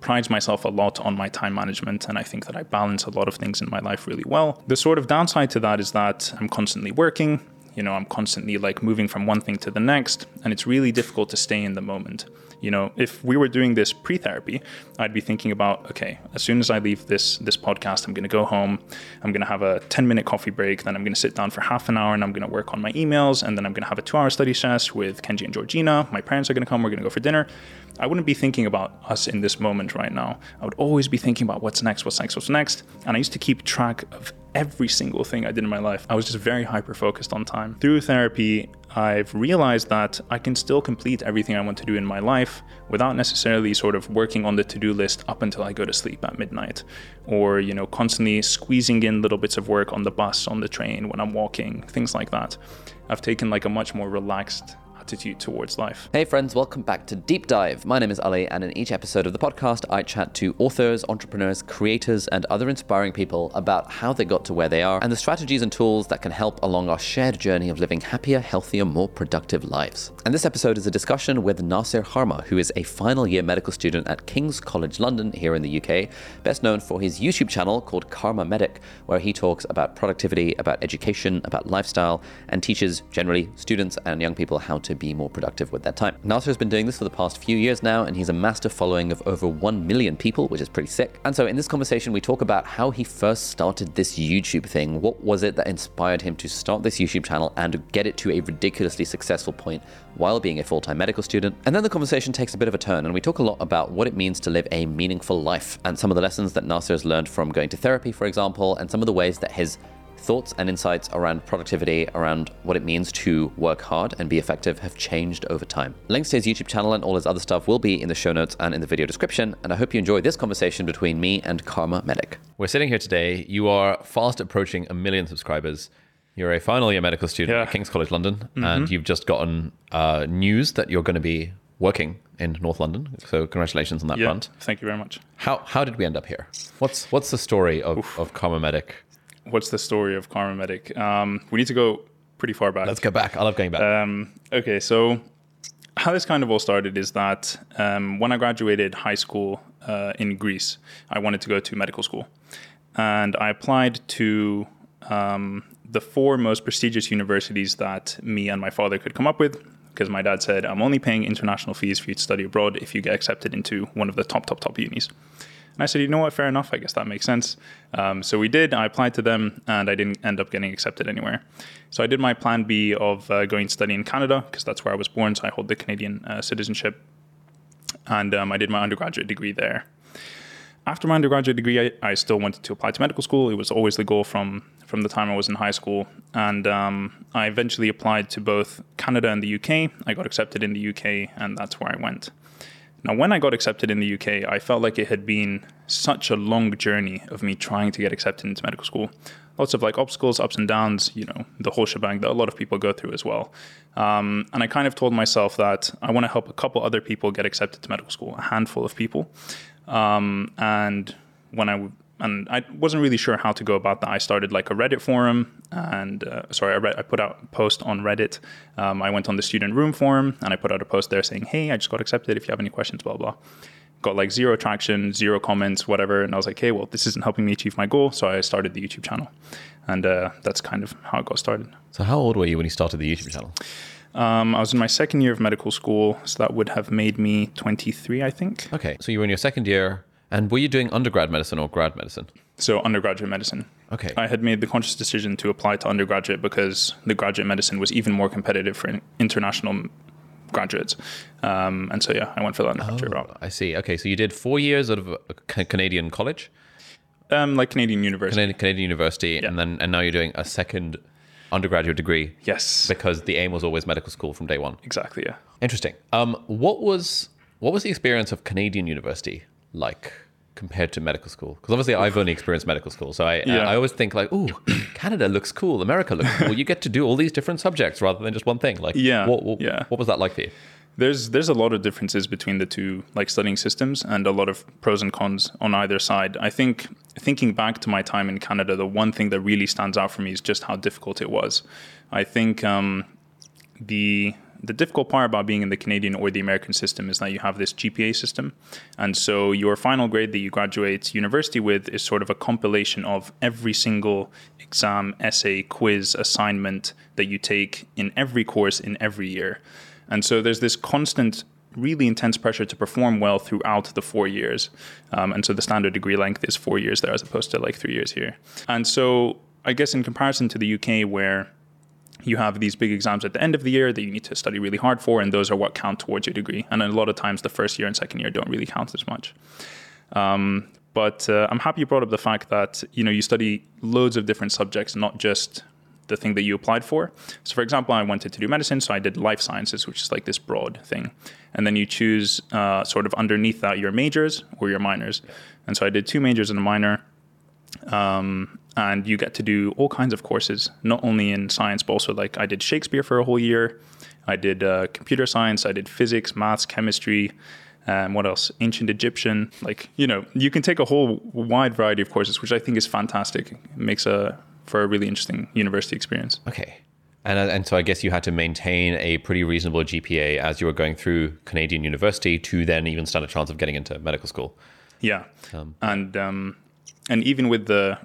prides myself a lot on my time management, and I think that I balance a lot of things in my life really well. The sort of downside to that is that I'm constantly working, I'm constantly moving from one thing to the next, and it's really difficult to stay in the moment. If we were doing this pre-therapy, I'd be thinking about, okay, as soon as I leave this podcast, I'm going to go home, I'm going to have a 10-minute coffee break, then I'm going to sit down for half an hour and I'm going to work on my emails, and then I'm going to have a 2-hour study session with Kenji and Georgina, my parents are going to come, we're going to go for dinner. I wouldn't be thinking about us in this moment right now. I would always be thinking about what's next. And I used to keep track of every single thing I did in my life. I was just very hyper-focused on time. Through therapy, I've realized that I can still complete everything I want to do in my life without necessarily sort of working on the to-do list up until I go to sleep at midnight, or, constantly squeezing in little bits of work on the bus, on the train, when I'm walking, things like that. I've taken a much more relaxed attitude towards life. Hey friends, welcome back to Deep Dive. My name is Ali, and in each episode of the podcast, I chat to authors, entrepreneurs, creators, and other inspiring people about how they got to where they are and the strategies and tools that can help along our shared journey of living happier, healthier, more productive lives. And this episode is a discussion with Nasir Kharma, who is a final year medical student at King's College London here in the UK, best known for his YouTube channel called Kharma Medic, where he talks about productivity, about education, about lifestyle, and teaches generally students and young people how to be more productive with their time. Nasir has been doing this for the past few years now, and he's amassed a following of over 1 million people, which is pretty sick. And so in this conversation, we talk about how he first started this YouTube thing. What was it that inspired him to start this YouTube channel and get it to a ridiculously successful point while being a full-time medical student? And then the conversation takes a bit of a turn, and we talk a lot about what it means to live a meaningful life and some of the lessons that Nasir has learned from going to therapy, for example, and some of the ways that his thoughts and insights around productivity, around what it means to work hard and be effective, have changed over time. Links to his YouTube channel and all his other stuff will be in the show notes and in the video description, and I hope you enjoy this conversation between me and Kharma Medic. We're sitting here today. You are fast approaching 1 million subscribers. You're a final year medical student at King's College London, and you've just gotten news that you're going to be working in North London. So congratulations on that front. Thank you very much. How did we end up here? What's the story of Kharma Medic? What's the story of Kharma Medic? We need to go pretty far back. Let's go back. I love going back. Okay, so how this kind of all started is that when I graduated high school in Greece, I wanted to go to medical school. And I applied to the 4 most prestigious universities that me and my father could come up with, because my dad said, I'm only paying international fees for you to study abroad if you get accepted into one of the top unis. And I said, you know what, fair enough. I guess that makes sense. So we did. I applied to them, and I didn't end up getting accepted anywhere. So I did my plan B of going to study in Canada, because that's where I was born. So I hold the Canadian citizenship. And I did my undergraduate degree there. After my undergraduate degree, I still wanted to apply to medical school. It was always the goal from the time I was in high school. And I eventually applied to both Canada and the UK. I got accepted in the UK, and that's where I went. Now, when I got accepted in the UK, I felt like it had been such a long journey of me trying to get accepted into medical school. Lots of obstacles, ups and downs, the whole shebang that a lot of people go through as well. And I kind of told myself that I want to help a couple other people get accepted to medical school, a handful of people. And I wasn't really sure how to go about that. I started a Reddit forum, and I put out a post on Reddit. I went on the Student Room forum, and I put out a post there saying, hey, I just got accepted. If you have any questions, blah, blah. Got 0 traction, 0 comments, whatever. And I was like, hey, well, this isn't helping me achieve my goal. So I started the YouTube channel, and that's kind of how it got started. So how old were you when you started the YouTube channel? I was in my 2nd year of medical school. So that would have made me 23, I think. Okay. So you were in your 2nd year. And were you doing undergrad medicine or grad medicine? So undergraduate medicine. Okay. I had made the conscious decision to apply to undergraduate because the graduate medicine was even more competitive for international graduates. And so, I went for that undergraduate route. I see. Okay. So you did 4 years out of a Canadian college? Canadian university. Canadian university. Yeah. And now you're doing a 2nd undergraduate degree. Yes. Because the aim was always medical school from day one. Exactly. Yeah. Interesting. What was the experience of Canadian university like? compared to medical school? Because obviously I've only experienced medical school. So I always think like, ooh, Canada looks cool. America looks cool. You get to do all these different subjects rather than just one thing. Like, what was that like for you? There's a lot of differences between the two like studying systems and a lot of pros and cons on either side. I think thinking back to my time in Canada, the one thing that really stands out for me is just how difficult it was. I think the difficult part about being in the Canadian or the American system is that you have this GPA system. And so your final grade that you graduate university with is sort of a compilation of every single exam, essay, quiz, assignment that you take in every course in every year. And so there's this constant, really intense pressure to perform well throughout the 4 years. And so the standard degree length is 4 years there as opposed to like 3 years here. And so I guess in comparison to the UK, where you have these big exams at the end of the year that you need to study really hard for, and those are what count towards your degree. And a lot of times the first year and second year don't really count as much. But I'm happy you brought up the fact that, you know, you study loads of different subjects, not just the thing that you applied for. So for example, I wanted to do medicine, so I did life sciences, which is like this broad thing. And then you choose sort of underneath that your majors or your minors. And so I did two majors and a minor. And you get to do all kinds of courses, not only in science, but also like I did Shakespeare for a whole year. I did computer science, I did physics, maths, chemistry, what else? Ancient Egyptian. Like, you know, you can take a whole wide variety of courses, which I think is fantastic. It makes for a really interesting university experience. Okay. And so I guess you had to maintain a pretty reasonable GPA as you were going through Canadian university to then even stand a chance of getting into medical school. Yeah. And even with the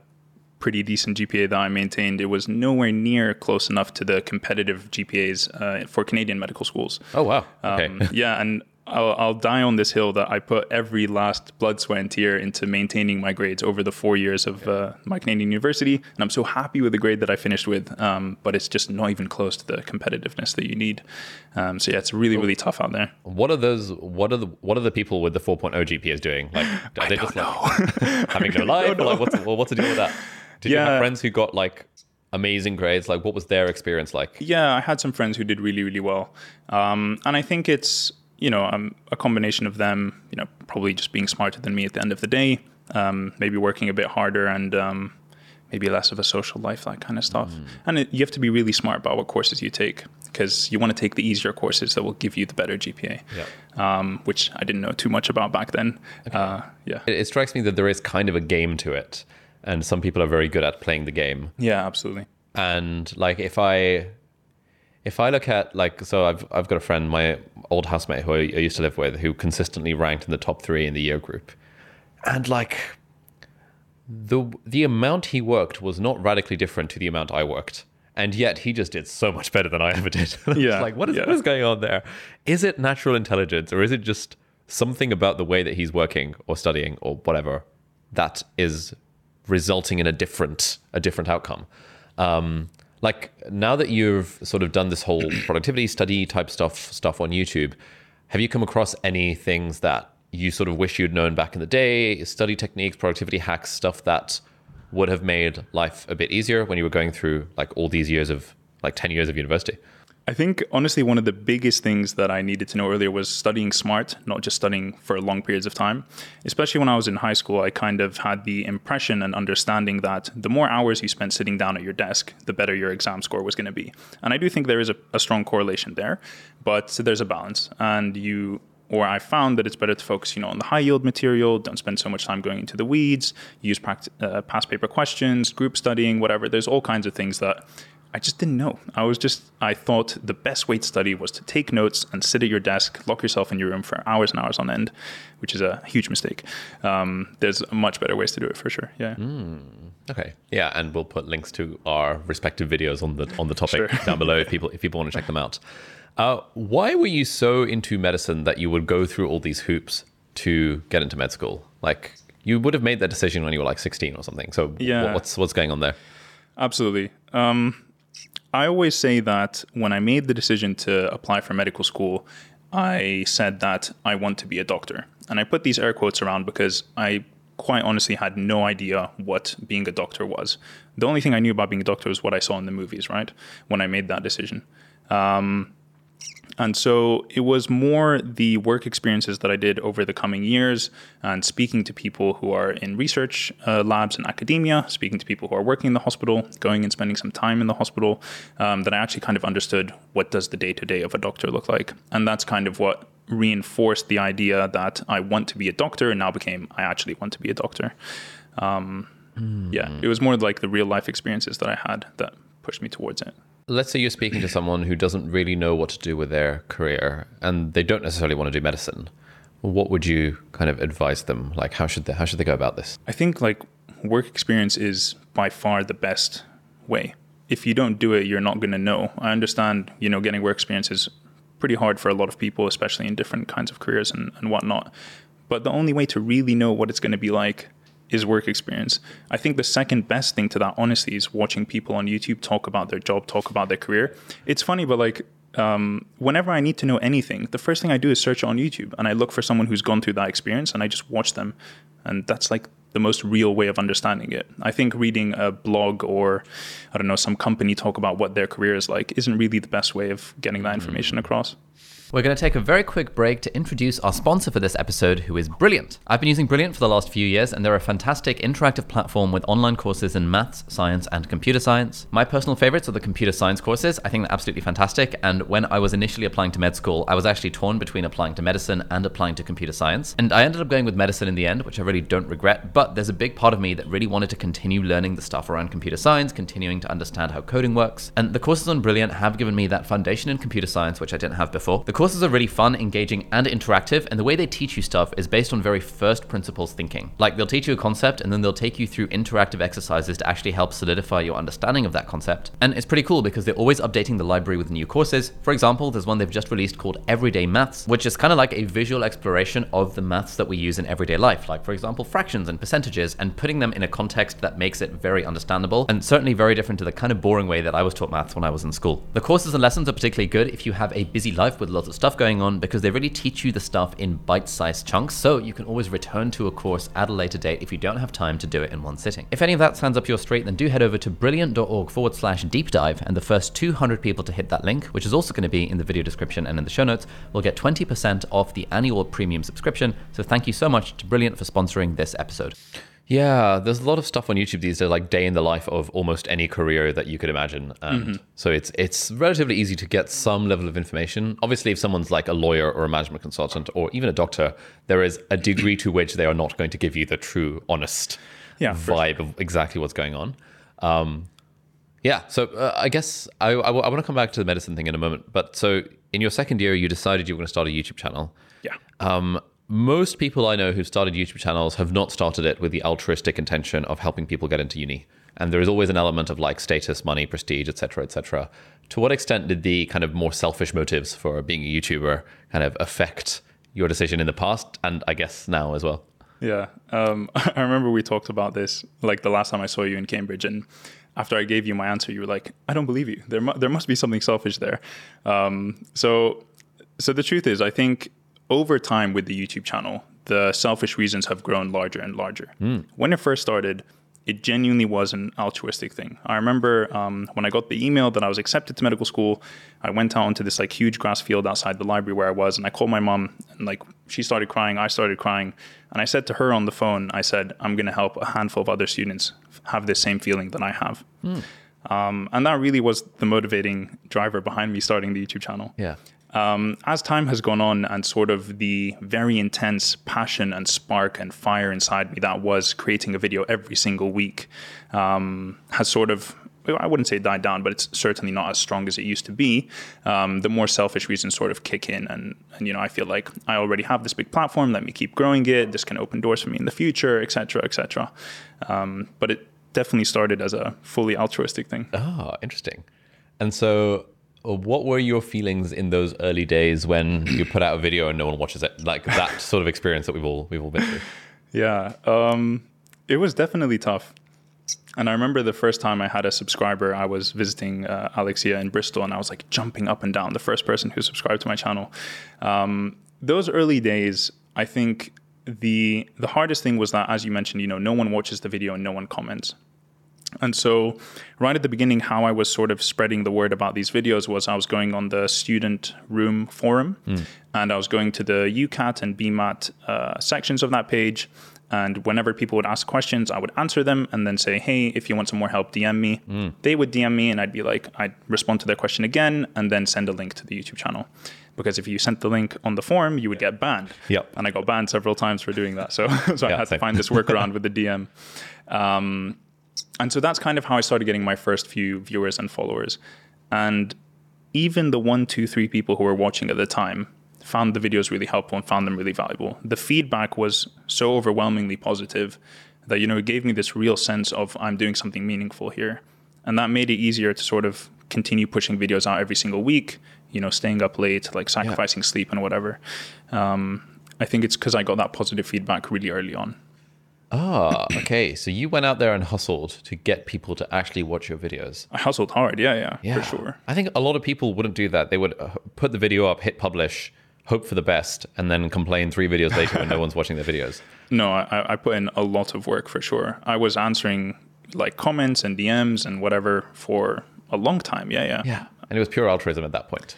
pretty decent GPA that I maintained, it was nowhere near close enough to the competitive GPAs for Canadian medical schools. Oh, wow. Okay. Yeah. And I'll die on this hill that I put every last blood, sweat, and tear into maintaining my grades over the 4 years of my Canadian university. And I'm so happy with the grade that I finished with, but it's just not even close to the competitiveness that you need. So yeah, it's really, really tough out there. What are the people with the 4.0 GPAs doing? Like, are they just know. Like having no life? Like, what's the deal with that? Did you have friends who got like amazing grades? Like, what was their experience like? Yeah, I had some friends who did really, really well. And I think it's, you know, a combination of them, you know, probably just being smarter than me at the end of the day, maybe working a bit harder and maybe less of a social life, that kind of stuff. And you have to be really smart about what courses you take, because you want to take the easier courses that will give you the better GPA, which I didn't know too much about back then. Okay. It strikes me that there is kind of a game to it, and some people are very good at playing the game. Yeah, absolutely. And like if I look at like, so I've got a friend, my old housemate who I used to live with, who consistently ranked in the top three in the year group, and like the amount he worked was not radically different to the amount I worked, and yet he just did so much better than I ever did. Yeah, like what is going on there? Is it natural intelligence, or is it just something about the way that he's working or studying or whatever that is resulting in a different outcome? Like, now that you've sort of done this whole productivity study type stuff on YouTube, have you come across any things that you sort of wish you'd known back in the day, study techniques, productivity hacks, stuff that would have made life a bit easier when you were going through like all these years of like 10 years of university? I think, honestly, one of the biggest things that I needed to know earlier was studying smart, not just studying for long periods of time. Especially when I was in high school, I kind of had the impression and understanding that the more hours you spent sitting down at your desk, the better your exam score was going to be. And I do think there is a strong correlation there, but there's a balance. And I found that it's better to focus, you know, on the high yield material, don't spend so much time going into the weeds, use past paper questions, group studying, whatever. There's all kinds of things that I just didn't know. I thought the best way to study was to take notes and sit at your desk, lock yourself in your room for hours and hours on end, which is a huge mistake. There's much better ways to do it for sure. Yeah. Okay. Yeah, and we'll put links to our respective videos on the topic down below if people want to check them out. Why were you so into medicine that you would go through all these hoops to get into med school? Like, you would have made that decision when you were like 16 or something. So what's going on there? Absolutely. I always say that when I made the decision to apply for medical school, I said that I want to be a doctor. And I put these air quotes around because I quite honestly had no idea what being a doctor was. The only thing I knew about being a doctor was what I saw in the movies, right? When I made that decision. And so it was more the work experiences that I did over the coming years and speaking to people who are in research labs and academia, speaking to people who are working in the hospital, going and spending some time in the hospital, that I actually kind of understood what does the day-to-day of a doctor look like. And that's kind of what reinforced the idea that I want to be a doctor and now became I actually want to be a doctor. Yeah, it was more like the real life experiences that I had that pushed me towards it. Let's say you're speaking to someone who doesn't really know what to do with their career and they don't necessarily want to do medicine. What would you kind of advise them? Like, how should they go about this? I think like work experience is by far the best way. If you don't do it, you're not going to know. I understand, you know, getting work experience is pretty hard for a lot of people, especially in different kinds of careers and whatnot. But the only way to really know what it's going to be like is work experience. I think the second best thing to that, honestly, is watching people on YouTube talk about their job, talk about their career. It's funny, but like whenever I need to know anything, the first thing I do is search on YouTube and I look for someone who's gone through that experience and I just watch them. And that's like the most real way of understanding it. I think reading a blog or, I don't know, some company talk about what their career is like isn't really the best way of getting that information across. We're going to take a very quick break to introduce our sponsor for this episode, who is Brilliant. I've been using Brilliant for the last few years, and they're a fantastic interactive platform with online courses in maths, science, and computer science. My personal favorites are the computer science courses. I think they're absolutely fantastic, and when I was initially applying to med school, I was actually torn between applying to medicine and applying to computer science, and I ended up going with medicine in the end, which I really don't regret, but there's a big part of me that really wanted to continue learning the stuff around computer science, continuing to understand how coding works, and the courses on Brilliant have given me that foundation in computer science, which I didn't have before. The courses are really fun, engaging, and interactive, and the way they teach you stuff is based on very first principles thinking. Like, they'll teach you a concept, and then they'll take you through interactive exercises to actually help solidify your understanding of that concept. And it's pretty cool because they're always updating the library with new courses. For example, there's one they've just released called Everyday Maths, which is kind of like a visual exploration of the maths that we use in everyday life, like, for example, fractions and percentages, and putting them in a context that makes it very understandable, and certainly very different to the kind of boring way that I was taught maths when I was in school. The courses and lessons are particularly good if you have a busy life with lots of stuff going on, because they really teach you the stuff in bite-sized chunks, so you can always return to a course at a later date if you don't have time to do it in one sitting. If any of that sounds up your street, then do head over to brilliant.org/deep dive, and the first 200 people to hit that link, which is also going to be in the video description and in the show notes, will get 20% off the annual premium subscription. So thank you so much to Brilliant for sponsoring this episode. Yeah, there's a lot of stuff on YouTube these days, like day in the life of almost any career that you could imagine. And so it's relatively easy to get some level of information. Obviously, if someone's like a lawyer or a management consultant or even a doctor, there is a degree to which they are not going to give you the true, honest vibe of exactly what's going on. So I guess I want to come back to the medicine thing in a moment. But so in your second year, you decided you were going to start a YouTube channel. Yeah. Most people I know who've started YouTube channels have not started it with the altruistic intention of helping people get into uni. And there is always an element of like status, money, prestige, et cetera, et cetera. To what extent did the kind of more selfish motives for being a YouTuber kind of affect your decision in the past and I guess now as well? Yeah. I remember we talked about this like the last time I saw you in Cambridge, and after I gave you my answer, you were like, I don't believe you. There must be something selfish there. So the truth is, I think over time with the YouTube channel, the selfish reasons have grown larger and larger. When it first started, it genuinely was an altruistic thing. I remember when I got the email that I was accepted to medical school, I went out onto this like huge grass field outside the library where I was, and I called my mom, and like she started crying, I started crying. And I said to her on the phone, I said, I'm going to help a handful of other students have the same feeling that I have. And that really was the motivating driver behind me starting the YouTube channel. Yeah. As time has gone on and sort of the very intense passion and spark and fire inside me that was creating a video every single week has sort of, I wouldn't say died down, but it's certainly not as strong as it used to be. The more selfish reasons sort of kick in, and you know, I feel like I already have this big platform, let me keep growing it, this can open doors for me in the future, et cetera, et cetera. But it definitely started as a fully altruistic thing. Oh, interesting. And so what were your feelings in those early days when you put out a video and no one watches it? Like that sort of experience that we've all been through. Yeah, it was definitely tough. And I remember the first time I had a subscriber, I was visiting Alexia in Bristol, and I was like jumping up and down, the first person who subscribed to my channel. Those early days, I think the hardest thing was that, as you mentioned, you know, no one watches the video and no one comments. And so right at the beginning, how I was sort of spreading the word about these videos was I was going on the Student Room forum, and I was going to the UCAT and BMAT sections of that page. And whenever people would ask questions, I would answer them and then say, hey, if you want some more help, DM me. They would DM me and I'd be like, I'd respond to their question again and then send a link to the YouTube channel. Because if you sent the link on the form, you would get banned. Yep. And I got banned several times for doing that. So I had to find this workaround with the DM. And so that's kind of how I started getting my first few viewers and followers. And even the 1, 2, 3 people who were watching at the time found the videos really helpful and found them really valuable. The feedback was so overwhelmingly positive that, you know, it gave me this real sense of I'm doing something meaningful here. And that made it easier to sort of continue pushing videos out every single week, you know, staying up late, like sacrificing sleep and whatever. I think it's because I got that positive feedback really early on. Ah, okay. So you went out there and hustled to get people to actually watch your videos. I hustled hard. Yeah, for sure. I think a lot of people wouldn't do that. They would put the video up, hit publish, hope for the best, and then complain 3 videos later when no one's watching their videos. No, I put in a lot of work for sure. I was answering like comments and DMs and whatever for a long time. Yeah. And it was pure altruism at that point.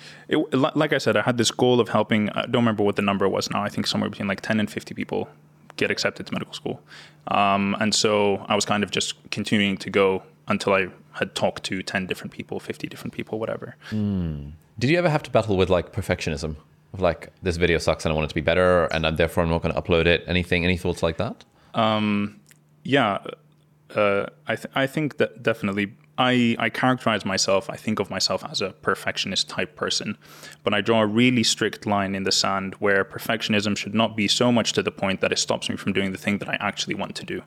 Like I said, I had this goal of helping, I don't remember what the number was now. I think somewhere between like 10 and 50 people get accepted to medical school. And so I was kind of just continuing to go until I had talked to 10 different people, 50 different people, whatever. Did you ever have to battle with like perfectionism? Of like, this video sucks and I want it to be better and therefore I'm not going to upload it. Any thoughts like that? I think that definitely I characterize myself, I think of myself as a perfectionist type person, but I draw a really strict line in the sand where perfectionism should not be so much to the point that it stops me from doing the thing that I actually want to do.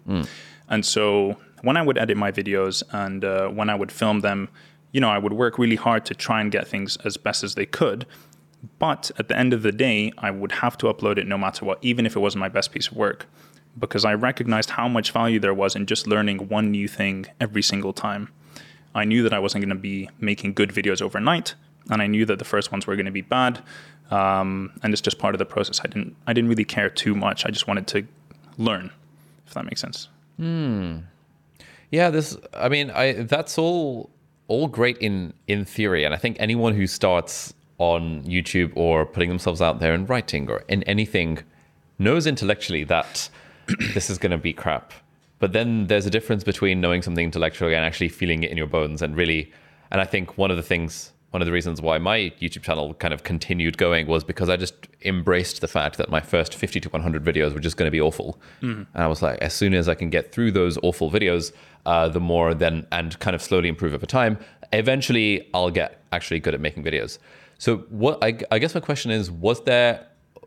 And so when I would edit my videos and when I would film them, you know, I would work really hard to try and get things as best as they could. But at the end of the day, I would have to upload it no matter what, even if it wasn't my best piece of work, because I recognized how much value there was in just learning one new thing every single time. I knew that I wasn't going to be making good videos overnight, and I knew that the first ones were going to be bad. And it's just part of the process. I didn't really care too much. I just wanted to learn, if that makes sense. Yeah, that's all great in theory. And I think anyone who starts on YouTube or putting themselves out there in writing or in anything knows intellectually that this is going to be crap. But then there's a difference between knowing something intellectually and actually feeling it in your bones and really. And I think one of the reasons why my YouTube channel kind of continued going was because I just embraced the fact that my first 50 to 100 videos were just going to be awful. And I was like, as soon as I can get through those awful videos, the more then, and kind of slowly improve over time, eventually I'll get actually good at making videos. So what I guess my question is, what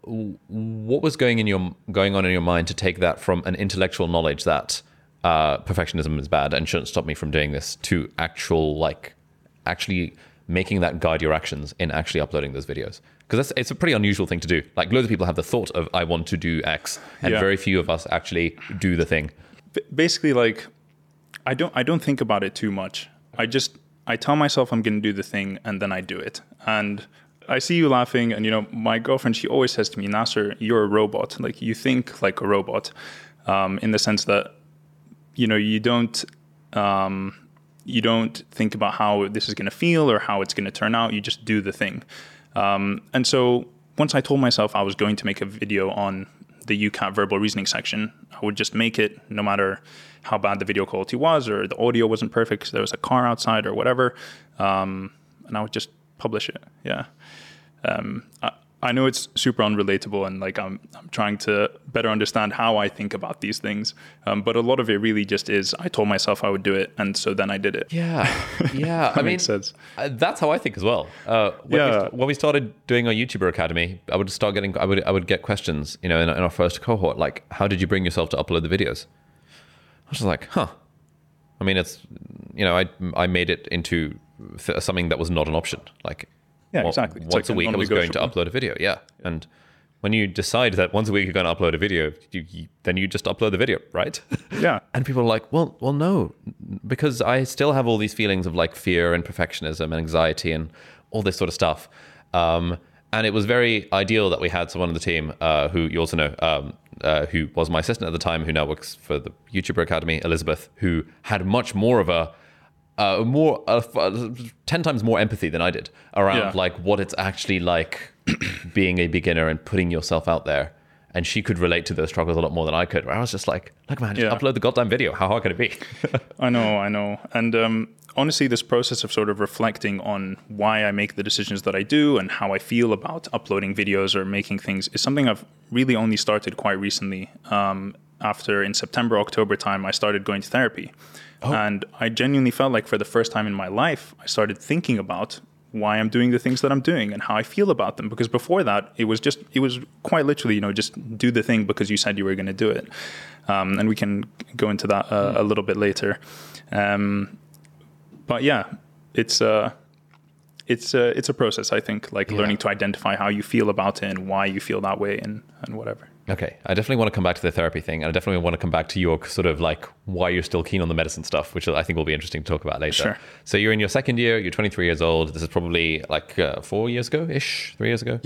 was going on in your mind to take that from an intellectual knowledge that perfectionism is bad and shouldn't stop me from doing this to actually making that guide your actions in actually uploading those videos? Because it's a pretty unusual thing to do. Like, loads of people have the thought of I want to do X, and very few of us actually do the thing. Basically, like, I don't think about it too much. I tell myself I'm going to do the thing, and then I do it. And I see you laughing, and, you know, my girlfriend, she always says to me, Nasir, you're a robot. Like, you think like a robot, in the sense that, you know, you don't think about how this is going to feel or how it's going to turn out. You just do the thing. And so once I told myself I was going to make a video on the UCAT verbal reasoning section, I would just make it no matter how bad the video quality was or the audio wasn't perfect because there was a car outside or whatever. And I would just publish it. Yeah. I know it's super unrelatable, and like I'm trying to better understand how I think about these things. But a lot of it really just is I told myself I would do it, and so then I did it. Yeah. That makes sense. That's how I think as well. When we started doing our YouTuber Academy, I would get questions, you know, in our first cohort, like, how did you bring yourself to upload the videos? I was just like, I mean, it's, you know, I made it into something that was not an option. Like, yeah, exactly. Once a week I was going to upload a video. Yeah. And when you decide that once a week you're going to upload a video, then you just upload the video, right? Yeah. And people are like, well, no, because I still have all these feelings of like fear and perfectionism and anxiety and all this sort of stuff. And it was very ideal that we had someone on the team who you also know, who was my assistant at the time, who now works for the YouTuber Academy, Elizabeth, who had much more of a, 10 times more empathy than I did around like what it's actually like being a beginner and putting yourself out there. And she could relate to those struggles a lot more than I could. Where I was just like, look, man, just upload the goddamn video. How hard can it be? I know. And honestly, this process of sort of reflecting on why I make the decisions that I do and how I feel about uploading videos or making things is something I've really only started quite recently. After in September, October time, I started going to therapy. Oh. And I genuinely felt like for the first time in my life, I started thinking about why I'm doing the things that I'm doing and how I feel about them. Because before that, it was quite literally, you know, just do the thing because you said you were going to do it. And we can go into that a little bit later. But yeah, it's a process, I think, like learning to identify how you feel about it and why you feel that way and whatever. Okay. I definitely want to come back to the therapy thing. And I definitely want to come back to your sort of like why you're still keen on the medicine stuff, which I think will be interesting to talk about later. Sure. So you're in your second year, you're 23 years old. This is probably like 3 years ago. Yeah, 4 years ago.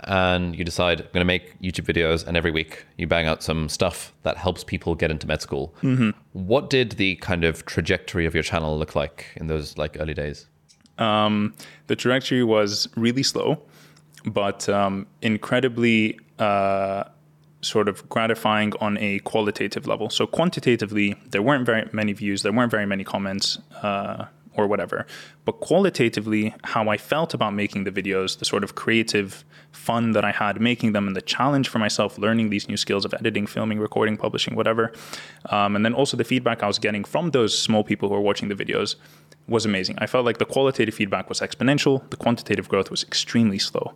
And you decide, I'm going to make YouTube videos. And every week you bang out some stuff that helps people get into med school. Mm-hmm. What did the kind of trajectory of your channel look like in those like early days? The trajectory was really slow, but incredibly sort of gratifying on a qualitative level. So quantitatively, there weren't very many views, there weren't very many comments or whatever. But qualitatively, how I felt about making the videos, the sort of creative fun that I had making them and the challenge for myself, learning these new skills of editing, filming, recording, publishing, whatever. And then also the feedback I was getting from those small people who were watching the videos was amazing. I felt like the qualitative feedback was exponential. The quantitative growth was extremely slow.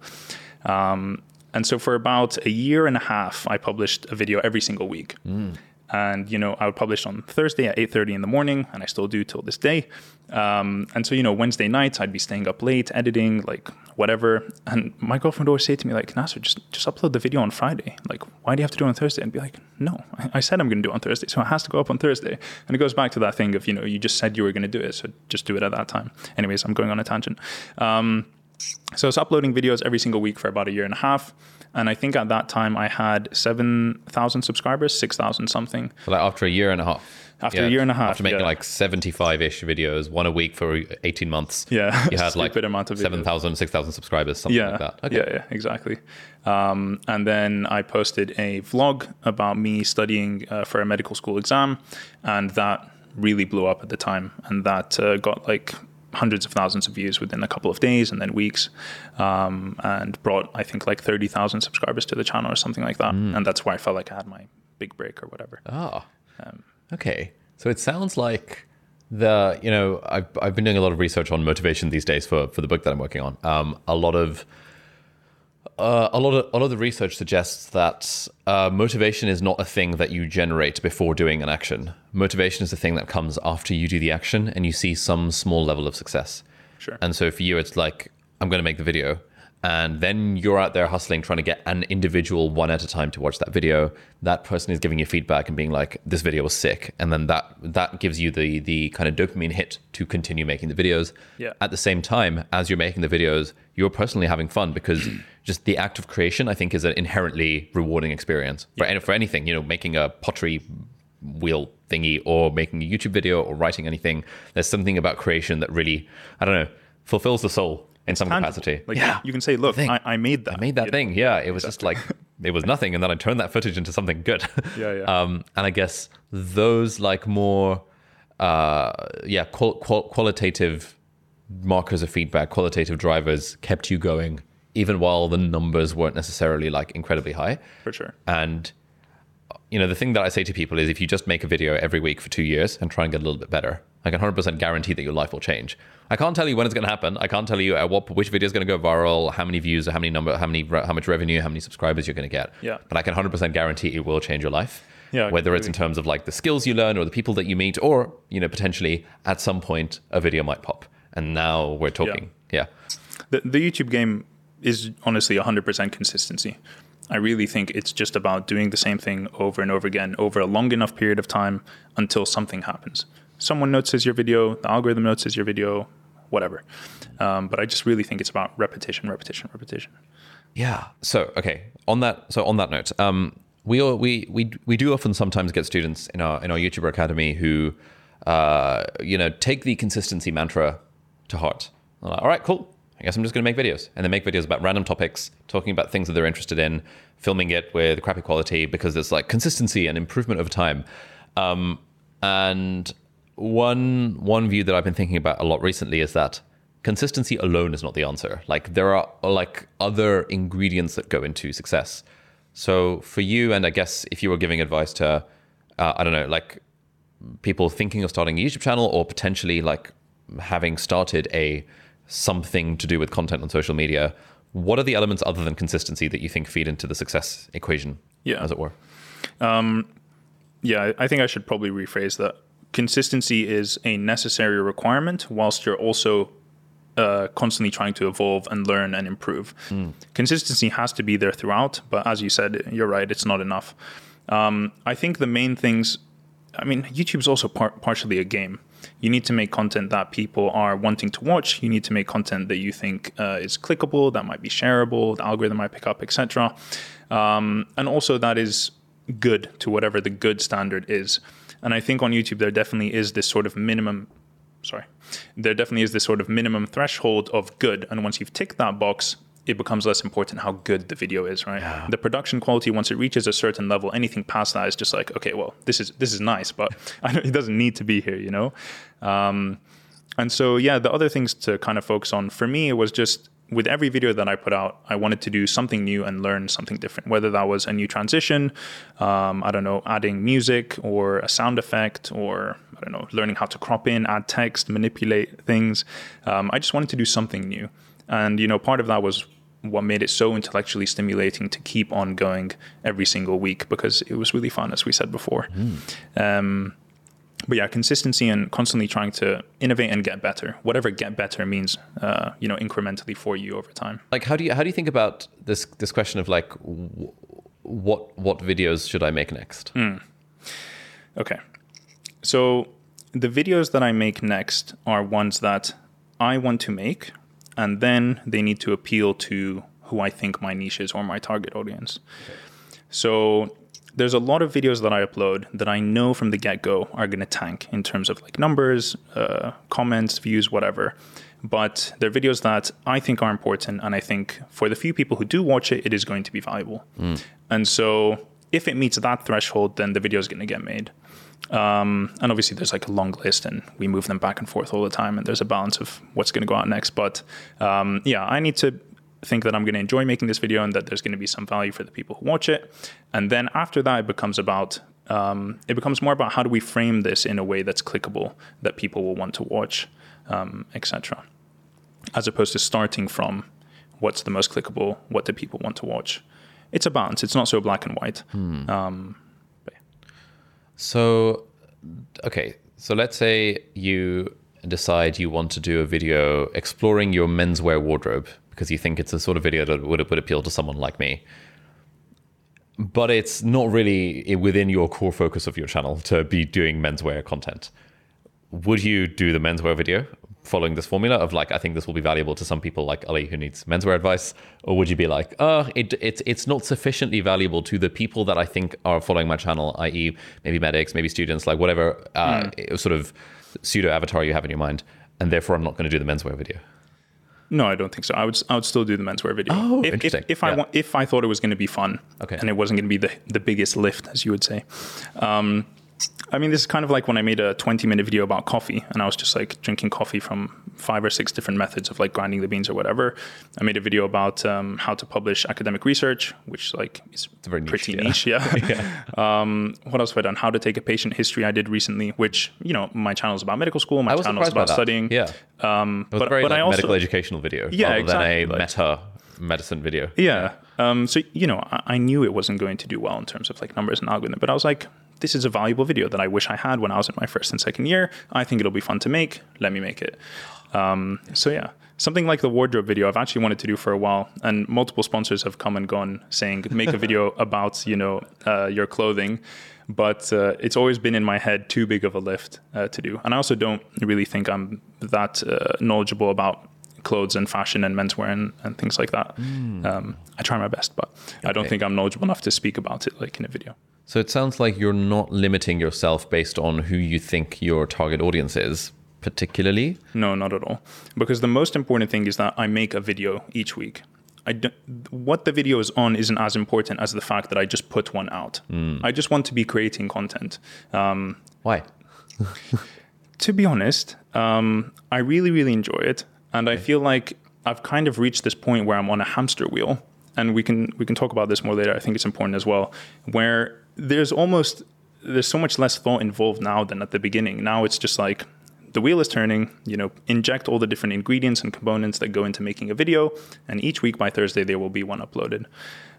And so for about a year and a half, I published a video every single week. Mm. And, you know, I would publish on Thursday at 8:30 in the morning, and I still do till this day. And so, you know, Wednesday nights, I'd be staying up late, editing, like, whatever. And my girlfriend would always say to me, like, Nasir, just upload the video on Friday. Like, why do you have to do it on Thursday? And be like, no, I said I'm going to do it on Thursday, so it has to go up on Thursday. And it goes back to that thing of, you know, you just said you were going to do it, so just do it at that time. Anyways, I'm going on a tangent. So I was uploading videos every single week for about a year and a half. And I think at that time I had 7,000 subscribers, 6,000 something. So like after a year and a half. After a year and a half. After making like 75-ish videos, one a week for 18 months. Yeah. You had like 7,000, 6,000 subscribers, something like that. Okay. Yeah, exactly. And then I posted a vlog about me studying for a medical school exam. And that really blew up at the time. And that got like hundreds of thousands of views within a couple of days and then weeks, and brought, I think, like 30,000 subscribers to the channel or something like that. Mm. And that's why I felt like I had my big break or whatever. Okay. So it sounds like I've been doing a lot of research on motivation these days for the book that I'm working on. A lot of the research suggests that motivation is not a thing that you generate before doing an action. Motivation is the thing that comes after you do the action and you see some small level of success. Sure. And so for you, it's like, I'm going to make the video. And then you're out there hustling, trying to get an individual one at a time to watch that video. That person is giving you feedback and being like, this video was sick. And then that gives you the kind of dopamine hit to continue making the videos. Yeah. At the same time, as you're making the videos, you're personally having fun because just the act of creation, I think, is an inherently rewarding experience for anything, you know, making a pottery wheel thingy or making a YouTube video or writing anything. There's something about creation that really, I don't know, fulfills the soul. In some capacity. Like, you can say, look, I made that. I made that thing. Yeah. It was just like, it was nothing. And then I turned that footage into something good. Yeah. And I guess those like more, qualitative markers of feedback, qualitative drivers kept you going, even while the numbers weren't necessarily like incredibly high. For sure. And, you know, the thing that I say to people is if you just make a video every week for 2 years and try and get a little bit better, I can 100% guarantee that your life will change. I can't tell you when it's going to happen. I can't tell you which video is going to go viral, how many views, or how much revenue, how many subscribers you're going to get. Yeah. But I can 100% guarantee it will change your life. Yeah, whether it's in terms of like the skills you learn or the people that you meet, or, you know, potentially at some point a video might pop. And now we're talking. Yeah. The YouTube game is honestly 100% consistency. I really think it's just about doing the same thing over and over again over a long enough period of time until something happens. Someone notices your video, the algorithm notices your video, whatever. But I just really think it's about repetition. Yeah. So, okay. On that note, we do often sometimes get students in our YouTuber Academy who, take the consistency mantra to heart. I'm like, all right, cool. I guess I'm just going to make videos, and then make videos about random topics, talking about things that they're interested in, filming it with crappy quality because there's like consistency and improvement over time. And one view that I've been thinking about a lot recently is that consistency alone is not the answer. Like there are like other ingredients that go into success. So for you, and I guess if you were giving advice to, people thinking of starting a YouTube channel or potentially like having started a something to do with content on social media, what are the elements other than consistency that you think feed into the success equation, as it were? I think I should probably rephrase that. Consistency is a necessary requirement whilst you're also constantly trying to evolve and learn and improve. Consistency has to be there throughout, but as you said, you're right, it's not enough. I think the main things, YouTube's also partially a game. You need to make content that people are wanting to watch. You need to make content that you think is clickable, that might be shareable, the algorithm might pick up, etc. And also that is good to whatever the good standard is. And I think on YouTube, there definitely is this sort of minimum threshold of good. And once you've ticked that box, it becomes less important how good the video is, right? Yeah. The production quality, once it reaches a certain level, anything past that is just like, okay, well, this is nice, but it doesn't need to be here, you know? And so, the other things to kind of focus on for me, it was just with every video that I put out, I wanted to do something new and learn something different, whether that was a new transition, adding music or a sound effect, or learning how to crop in, add text, manipulate things. I just wanted to do something new. And, part of that was what made it so intellectually stimulating to keep on going every single week, because it was really fun, as we said before. But consistency and constantly trying to innovate and get better, whatever get better means, incrementally for you over time. Like, how do you think about this question of like, what videos should I make next? Okay. So the videos that I make next are ones that I want to make, and then they need to appeal to who I think my niche is or my target audience. Okay. So there's a lot of videos that I upload that I know from the get-go are going to tank in terms of like numbers, comments, views, whatever. But they're videos that I think are important, and I think for the few people who do watch it, it is going to be valuable. And so if it meets that threshold, then the video is going to get made. And obviously there's like a long list, and we move them back and forth all the time, and there's a balance of what's going to go out next. But I need to think that I'm going to enjoy making this video and that there's going to be some value for the people who watch it. And then after that, it becomes more about how do we frame this in a way that's clickable, that people will want to watch, etc. As opposed to starting from what's the most clickable, what do people want to watch. It's a balance. It's not so black and white. So, okay. So let's say you decide you want to do a video exploring your menswear wardrobe, because you think it's a sort of video that would appeal to someone like me. But it's not really within your core focus of your channel to be doing menswear content. Would you do the menswear video following this formula of like, I think this will be valuable to some people like Ali who needs menswear advice? Or would you be like, it's not sufficiently valuable to the people that I think are following my channel, i.e. maybe medics, maybe students, like whatever sort of pseudo avatar you have in your mind. And therefore, I'm not going to do the menswear video. No, I don't think so. I would still do the menswear video. Oh, interesting. If I thought it was going to be fun, okay, and it wasn't going to be the biggest lift, as you would say. This is kind of like when I made a 20-minute video about coffee, and I was just like drinking coffee from 5 or 6 different methods of like grinding the beans or whatever. I made a video about how to publish academic research, which like is pretty niche. What else have I done? How to take a patient history I did recently, which, my channel is about medical school. My channel is about studying. Yeah. It was a medical educational video rather than a meta medicine video. Yeah. I knew it wasn't going to do well in terms of like numbers and algorithm, but I was like, this is a valuable video that I wish I had when I was in my first and second year. I think it'll be fun to make. Let me make it. Something like the wardrobe video I've actually wanted to do for a while, and multiple sponsors have come and gone saying, make a video about, your clothing. But it's always been in my head too big of a lift to do. And I also don't really think I'm that knowledgeable about clothes and fashion and menswear and things like that. I try my best, but I don't think I'm knowledgeable enough to speak about it like in a video. So it sounds like you're not limiting yourself based on who you think your target audience is particularly? No, not at all. Because the most important thing is that I make a video each week. What the video is on isn't as important as the fact that I just put one out. I just want to be creating content. Why? To be honest, I really, really enjoy it. And I feel like I've kind of reached this point where I'm on a hamster wheel. And we can talk about this more later. I think it's important as well, where there's so much less thought involved now than at the beginning. Now it's just like the wheel is turning, inject all the different ingredients and components that go into making a video. And each week by Thursday, there will be one uploaded.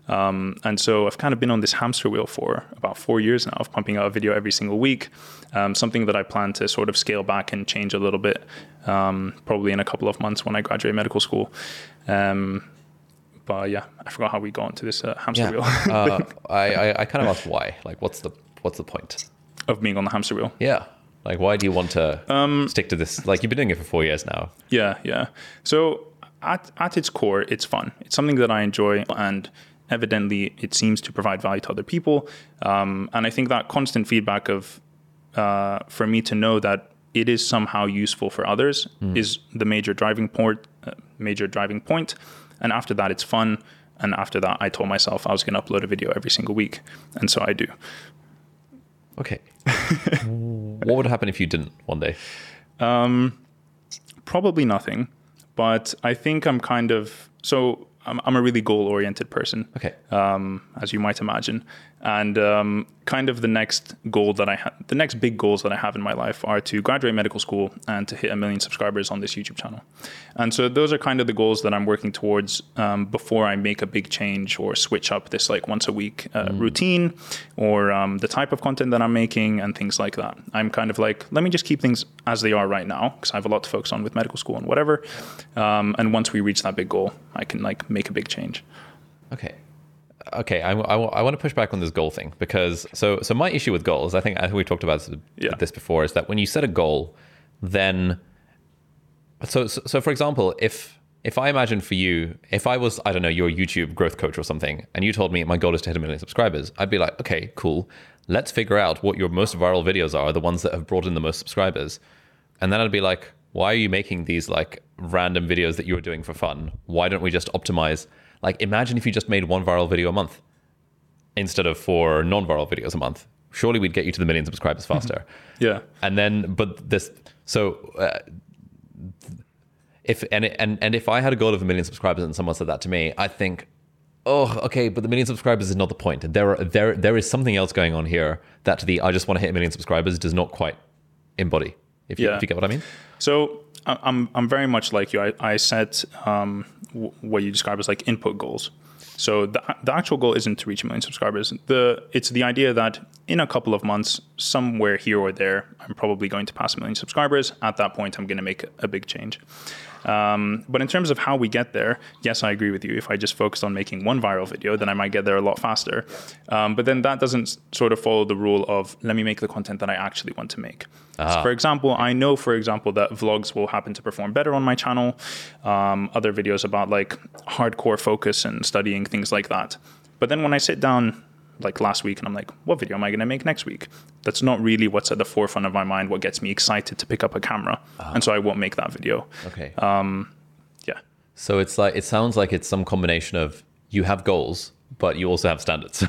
And so I've kind of been on this hamster wheel for about 4 years now of pumping out a video every single week. Something that I plan to sort of scale back and change a little bit, probably in a couple of months when I graduate medical school. But yeah, I forgot how we got into this hamster wheel. I kind of asked why. Like, what's the point of being on the hamster wheel? Yeah. Like, why do you want to stick to this? Like, you've been doing it for 4 years now. Yeah. So at its core, it's fun. It's something that I enjoy, and evidently it seems to provide value to other people. And I think that constant feedback of for me to know that it is somehow useful for others is the major driving point. And after that, it's fun. And after that, I told myself I was going to upload a video every single week. And so I do. Okay. What would happen if you didn't one day? Probably nothing. But I think I'm kind of... So I'm a really goal-oriented person, as you might imagine. And kind of the next big goals that I have in my life are to graduate medical school and to hit 1 million subscribers on this YouTube channel. And so those are kind of the goals that I'm working towards before I make a big change or switch up this like once a week routine or the type of content that I'm making and things like that. I'm kind of like, let me just keep things as they are right now because I have a lot to focus on with medical school and whatever. And once we reach that big goal, I can like make a big change. Okay. I want to push back on this goal thing because so my issue with goals, I think we talked about this before, is that when you set a goal, then so for example, if I imagine for you, if I was, I don't know, your YouTube growth coach or something, and you told me my goal is to hit 1 million subscribers, I'd be like, okay, cool. Let's figure out what your most viral videos are, the ones that have brought in the most subscribers. And then I'd be like, why are you making these like random videos that you were doing for fun? Why don't we just optimize? Like, imagine if you just made one viral video a month instead of 4 non-viral videos a month. Surely we'd get you to the 1 million subscribers faster. Yeah. And then, if I had a goal of 1 million subscribers and someone said that to me, I think, oh, okay, but the 1 million subscribers is not the point. There is something else going on here that I just want to hit 1 million subscribers does not quite embody. If you get what I mean. So I'm very much like you. I set what you describe as like input goals. So the actual goal isn't to reach 1 million subscribers. It's the idea that in a couple of months, somewhere here or there, I'm probably going to pass 1 million subscribers. At that point, I'm going to make a big change. But in terms of how we get there, yes, I agree with you. If I just focused on making one viral video, then I might get there a lot faster. But then that doesn't sort of follow the rule of let me make the content that I actually want to make. So for example, I know, that vlogs will happen to perform better on my channel. Other videos about like hardcore focus and studying, things like that. But then when I sit down like last week and I'm like, what video am I going to make next week? That's not really what's at the forefront of my mind, what gets me excited to pick up a camera. And so I won't make that video. Okay. So it's like, it sounds like it's some combination of you have goals, but you also have standards.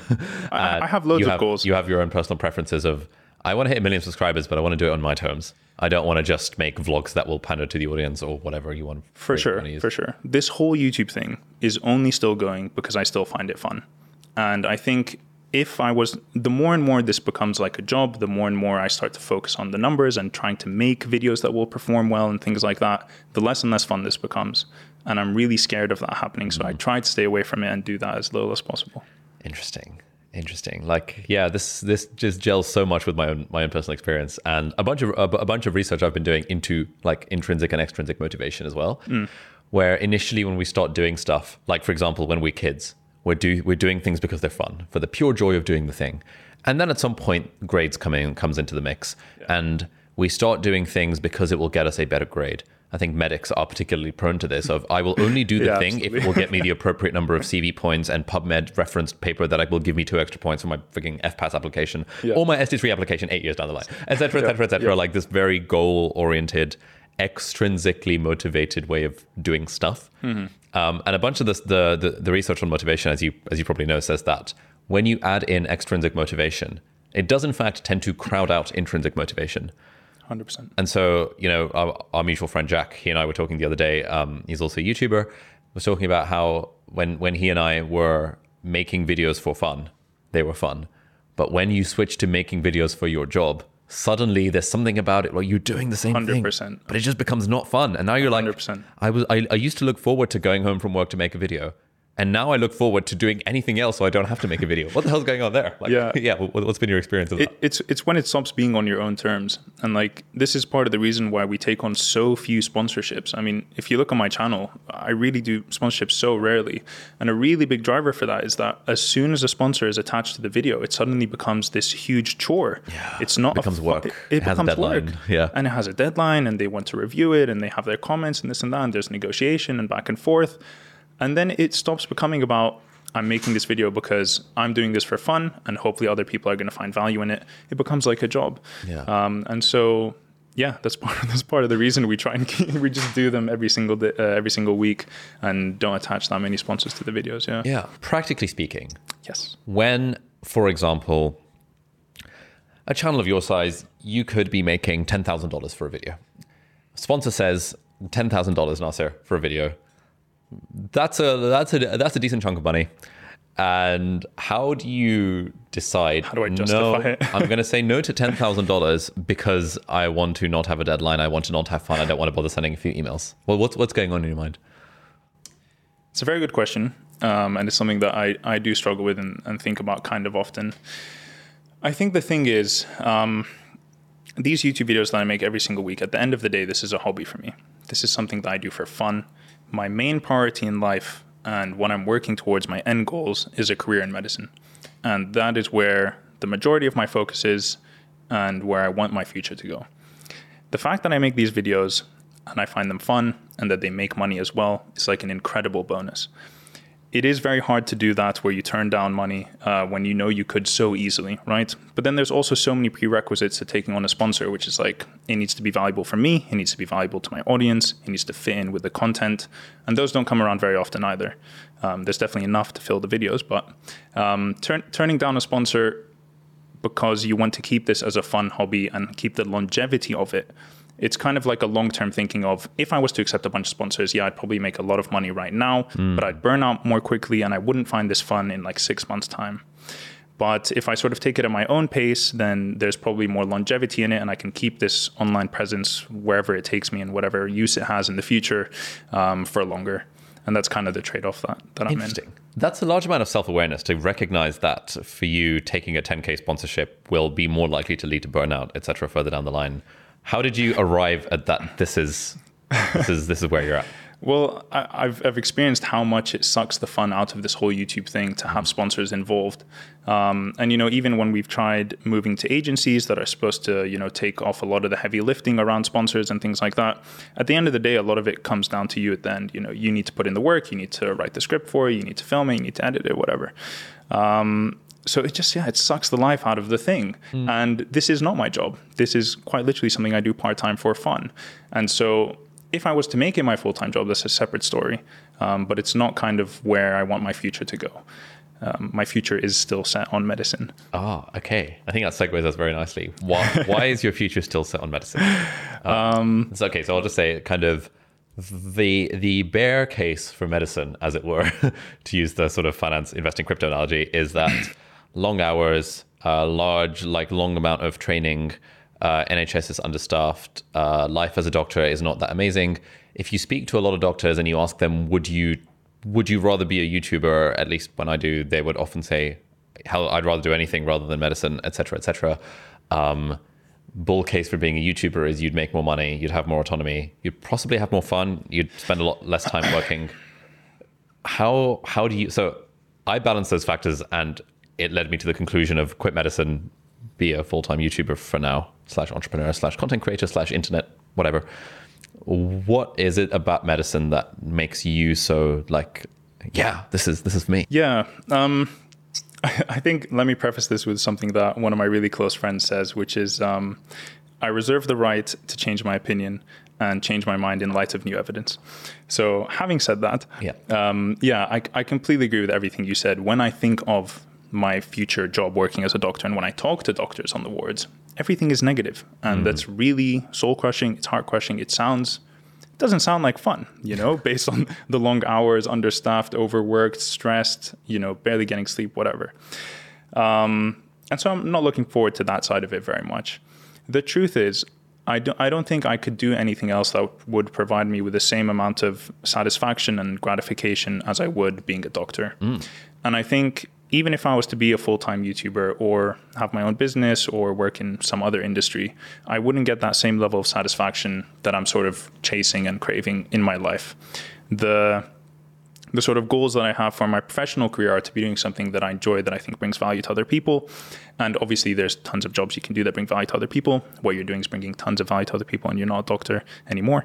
I have loads of goals. You have your own personal preferences of, I want to hit 1 million subscribers, but I want to do it on my terms. I don't want to just make vlogs that will pander to the audience or whatever you want. For sure. This whole YouTube thing is only still going because I still find it fun. And I think the more and more this becomes like a job, the more and more I start to focus on the numbers and trying to make videos that will perform well and things like that, the less and less fun this becomes. And I'm really scared of that happening. So I try to stay away from it and do that as little as possible. Interesting. Like, yeah, this just gels so much with my own personal experience and a bunch of research I've been doing into like intrinsic and extrinsic motivation as well, where initially when we start doing stuff, like for example, when we're kids, we're doing things because they're fun, for the pure joy of doing the thing. And then at some point, grades comes into the mix and we start doing things because it will get us a better grade. I think medics are particularly prone to this of, I will only do the thing absolutely. If it will get me the appropriate number of CV points and PubMed referenced paper that will give me 2 extra points for my freaking FPAS application or my SD3 application 8 years down the line, et cetera, et cetera, et cetera. Like this very goal-oriented, extrinsically motivated way of doing stuff. And a bunch of this, the research on motivation, as you probably know, says that when you add in extrinsic motivation, it does in fact tend to crowd out intrinsic motivation. 100%. And so, you know, our mutual friend Jack, he and I were talking the other day, he's also a YouTuber, was talking about how when he and I were making videos for fun, they were fun. But when you switch to making videos for your job, suddenly there's something about it where you're doing the same 100%. Thing, but it just becomes not fun. And now you're like, 100%. I used to look forward to going home from work to make a video. And now I look forward to doing anything else so I don't have to make a video. What the hell's going on there? Like, what's been your experience of that? It's when it stops being on your own terms. And like, this is part of the reason why we take on so few sponsorships. I mean, if you look on my channel, I really do sponsorships so rarely. And a really big driver for that is that as soon as a sponsor is attached to the video, it suddenly becomes this huge chore. Yeah, it's not becomes work. It has becomes a deadline. Work. Yeah. And it has a deadline and they want to review it and they have their comments and this and that. And there's negotiation and back and forth. And then it stops becoming about, I'm making this video because I'm doing this for fun and hopefully other people are going to find value in it. It becomes like a job. Yeah. And so, yeah, that's part of the reason we try and we just do them every single week and don't attach that many sponsors to the videos. Yeah. Yeah. Practically speaking. Yes. When, for example, a channel of your size, you could be making $10,000 for a video. Sponsor says $10,000, Nasir, for a video. That's a decent chunk of money. And how do you decide? How do I justify it? I'm going to say no to $10,000 because I want to not have a deadline. I want to not have fun. I don't want to bother sending a few emails. Well, what's going on in your mind? It's a very good question. And it's something that I do struggle with and think about kind of often. I think the thing is, these YouTube videos that I make every single week, at the end of the day, this is a hobby for me. This is something that I do for fun. My main priority in life and what I'm working towards, my end goals, is a career in medicine. And that is where the majority of my focus is and where I want my future to go. The fact that I make these videos and I find them fun and that they make money as well is like an incredible bonus. It is very hard to do that where you turn down money when you know you could so easily, right? But then there's also so many prerequisites to taking on a sponsor, which is like, it needs to be valuable for me, it needs to be valuable to my audience, it needs to fit in with the content, and those don't come around very often either. There's definitely enough to fill the videos, but turning down a sponsor because you want to keep this as a fun hobby and keep the longevity of it, it's kind of like a long-term thinking of, if I was to accept a bunch of sponsors, I'd probably make a lot of money right now, but I'd burn out more quickly and I wouldn't find this fun in like 6 months' time. But if I sort of take it at my own pace, then there's probably more longevity in it and I can keep this online presence wherever it takes me and whatever use it has in the future for longer. And that's kind of the trade-off that I'm in. That's a large amount of self-awareness to recognize that for you, taking a 10K sponsorship will be more likely to lead to burnout, et cetera, further down the line. How did you arrive at that? This is where you're at. Well, I've experienced how much it sucks the fun out of this whole YouTube thing to have sponsors involved. And, you know, even when we've tried moving to agencies that are supposed to, you know, take off a lot of the heavy lifting around sponsors and things like that, at the end of the day, a lot of it comes down to you at the end. You know, you need to put in the work, you need to write the script for it, you need to film it, you need to edit it, whatever. So it just, it sucks the life out of the thing. And this is not my job. This is quite literally something I do part-time for fun. And so if I was to make it my full-time job, that's a separate story. But it's not kind of where I want my future to go. My future is still set on medicine. Ah, okay. I think that segues us very nicely. Why is your future still set on medicine? It's okay. So I'll just say kind of the bear case for medicine, as it were, to use the sort of finance, investing, crypto analogy, is that long hours, long amount of training, NHS is understaffed, life as a doctor is not that amazing. If you speak to a lot of doctors and you ask them, would you rather be a YouTuber, at least when I do, they would often say, hell, I'd rather do anything rather than medicine, et cetera, et cetera. Bull case for being a YouTuber is you'd make more money, you'd have more autonomy, you'd possibly have more fun, you'd spend a lot less time working. How do you, so I balance those factors and it led me to the conclusion of quit medicine, be a full-time YouTuber for now, /entrepreneur, /content creator, /internet, whatever. What is it about medicine that makes you so like, yeah, this is me? Yeah. I think, let me preface this with something that one of my really close friends says, which is, I reserve the right to change my opinion and change my mind in light of new evidence. So having said that, I completely agree with everything you said. When I think of my future job working as a doctor, and when I talk to doctors on the wards, everything is negative. And that's really soul crushing. It's heart crushing. It doesn't sound like fun, based on the long hours, understaffed, overworked, stressed, barely getting sleep, whatever. And so I'm not looking forward to that side of it very much. The truth is, I don't think I could do anything else that would provide me with the same amount of satisfaction and gratification as I would being a doctor. And I think even if I was to be a full-time YouTuber or have my own business or work in some other industry, I wouldn't get that same level of satisfaction that I'm sort of chasing and craving in my life. The sort of goals that I have for my professional career are to be doing something that I enjoy, that I think brings value to other people. And obviously there's tons of jobs you can do that bring value to other people. What you're doing is bringing tons of value to other people, and you're not a doctor anymore.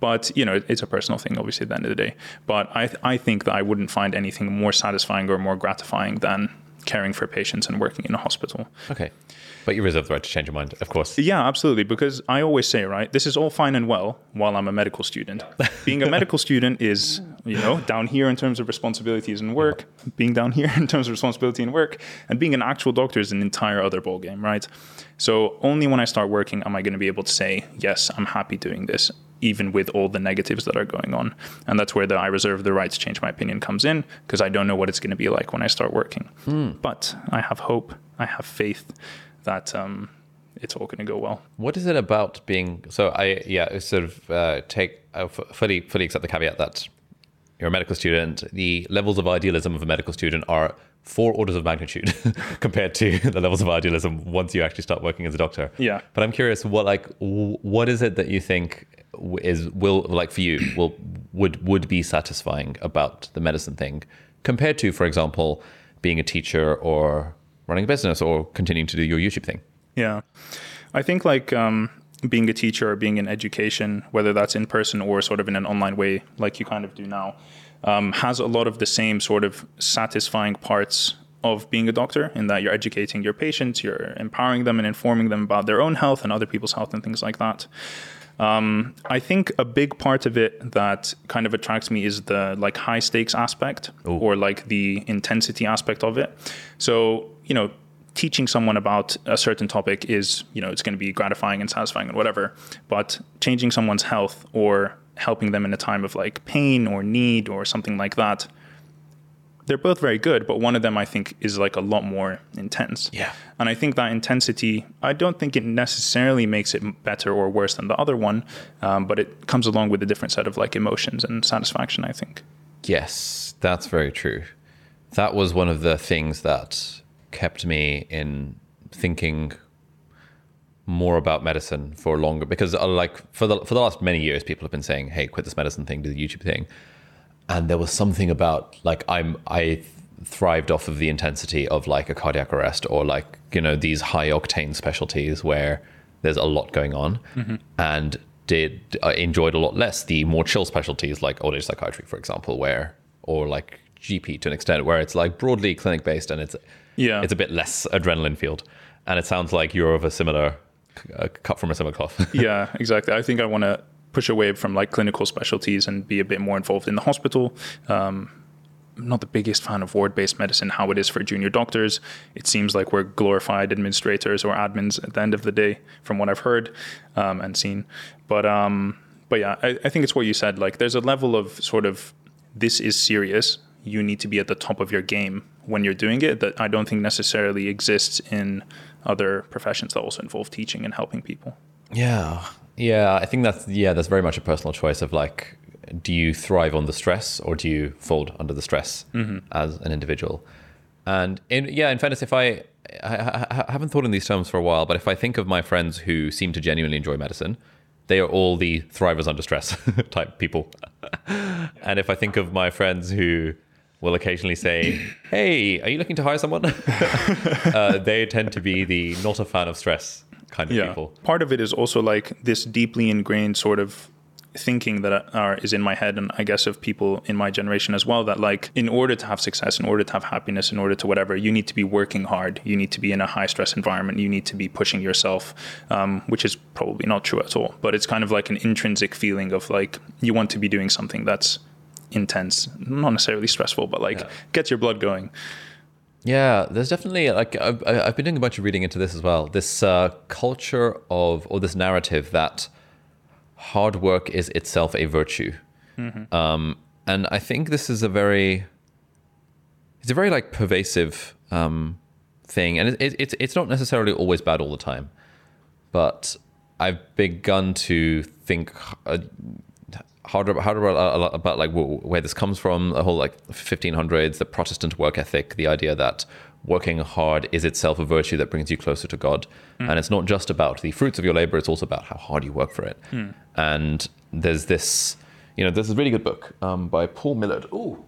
But, it's a personal thing, obviously, at the end of the day. But I think that I wouldn't find anything more satisfying or more gratifying than caring for patients and working in a hospital. Okay. But you reserve the right to change your mind, of course. Yeah, absolutely. Because I always say, right, this is all fine and well while I'm a medical student. Being a medical student is, down here in terms of responsibilities and work. Being down here in terms of responsibility and work. And being an actual doctor is an entire other ballgame, right? So only when I start working am I going to be able to say, yes, I'm happy doing this, even with all the negatives that are going on. And that's where the I reserve the right to change my opinion comes in, because I don't know what it's going to be like when I start working. But I have hope, I have faith that it's all going to go well. What is it about being, so fully accept the caveat that you're a medical student, the levels of idealism of a medical student are 4 orders of magnitude compared to the levels of idealism once you actually start working as a doctor. Yeah. But I'm curious, what is it that you think would be satisfying about the medicine thing compared to, for example, being a teacher or running a business or continuing to do your YouTube thing? Yeah. I think being a teacher or being in education, whether that's in person or sort of in an online way like you kind of do now, has a lot of the same sort of satisfying parts of being a doctor, in that you're educating your patients, you're empowering them and informing them about their own health and other people's health and things like that. I think a big part of it that kind of attracts me is the high stakes aspect. Ooh. Or the intensity aspect of it. So, teaching someone about a certain topic is, it's going to be gratifying and satisfying and whatever, but changing someone's health or helping them in a time of pain or need or something like that, they're both very good, but one of them I think is a lot more intense. Yeah. And I think that intensity, I don't think it necessarily makes it better or worse than the other one, but it comes along with a different set of emotions and satisfaction, I think. Yes, that's very true. That was one of the things that kept me in thinking more about medicine for longer, because for the last many years people have been saying, hey, quit this medicine thing, do the YouTube thing, and there was something about I thrived off of the intensity of a cardiac arrest or these high octane specialties where there's a lot going on, and enjoyed a lot less the more chill specialties like old age psychiatry, for example, or GP to an extent, where it's broadly clinic based and it's a bit less adrenaline field. And it sounds like you're of cut from a similar cloth. Yeah, exactly. I think I want to push away from clinical specialties and be a bit more involved in the hospital. I'm not the biggest fan of ward-based medicine, how it is for junior doctors. It seems like we're glorified administrators or admins at the end of the day, from what I've heard and seen. But yeah, I think it's what you said. There's a level of sort of, this is serious. You need to be at the top of your game when you're doing it, that I don't think necessarily exists in other professions that also involve teaching and helping people. Yeah. Yeah. I think that's very much a personal choice of do you thrive on the stress or do you fold under the stress as an individual? And in fairness, if I haven't thought in these terms for a while, but if I think of my friends who seem to genuinely enjoy medicine, they are all the thrivers under stress type people. And if I think of my friends who will occasionally say, hey, are you looking to hire someone? They tend to be the not a fan of stress kind of people. Part of it is also like this deeply ingrained sort of thinking that is in my head, and I guess of people in my generation as well, that like in order to have success, in order to have happiness, in order to whatever, you need to be working hard, you need to be in a high stress environment, you need to be pushing yourself, which is probably not true at all, but it's kind of like an intrinsic feeling of like you want to be doing something that's intense, not necessarily stressful, but like gets your blood going. Yeah, there's definitely like I've been doing a bunch of reading into this as well, this culture of, or this narrative that hard work is itself a virtue. Mm-hmm. And I think this is a very like pervasive thing, and it's not necessarily always bad all the time, but I've begun to think harder about like where this comes from, the whole like 1500s, the Protestant work ethic, the idea that working hard is itself a virtue that brings you closer to God. Mm. And it's not just about the fruits of your labor, it's also about how hard you work for it. Mm. And there's this, there's a really good book by Paul Millard. Ooh,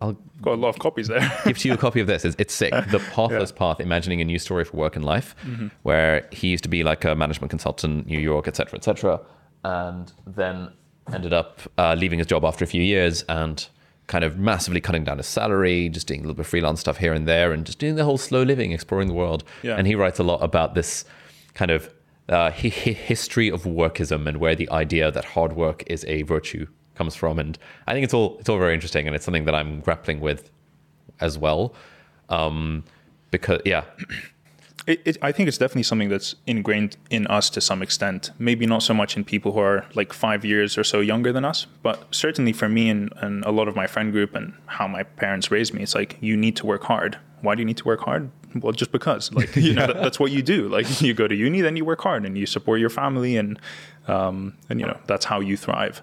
I'll got a lot of copies there. Give to you a copy of this. It's sick. The Pathless Path, Imagining a New Story for Work and Life, mm-hmm. where he used to be like a management consultant in New York, et cetera, and then ended up leaving his job after a few years and kind of massively cutting down his salary, just doing a little bit of freelance stuff here and there, and just doing the whole slow living, exploring the world. Yeah. And he writes a lot about this kind of history of workism and where the idea that hard work is a virtue comes from. And I think it's all very interesting, and it's something that I'm grappling with as well, because I think it's definitely something that's ingrained in us to some extent. Maybe not so much in people who are like 5 years or so younger than us, but certainly for me and a lot of my friend group and how my parents raised me, it's like, you need to work hard. Why do you need to work hard? Well, just because, like, that's what you do. Like, you go to uni, then you work hard and you support your family, and that's how you thrive.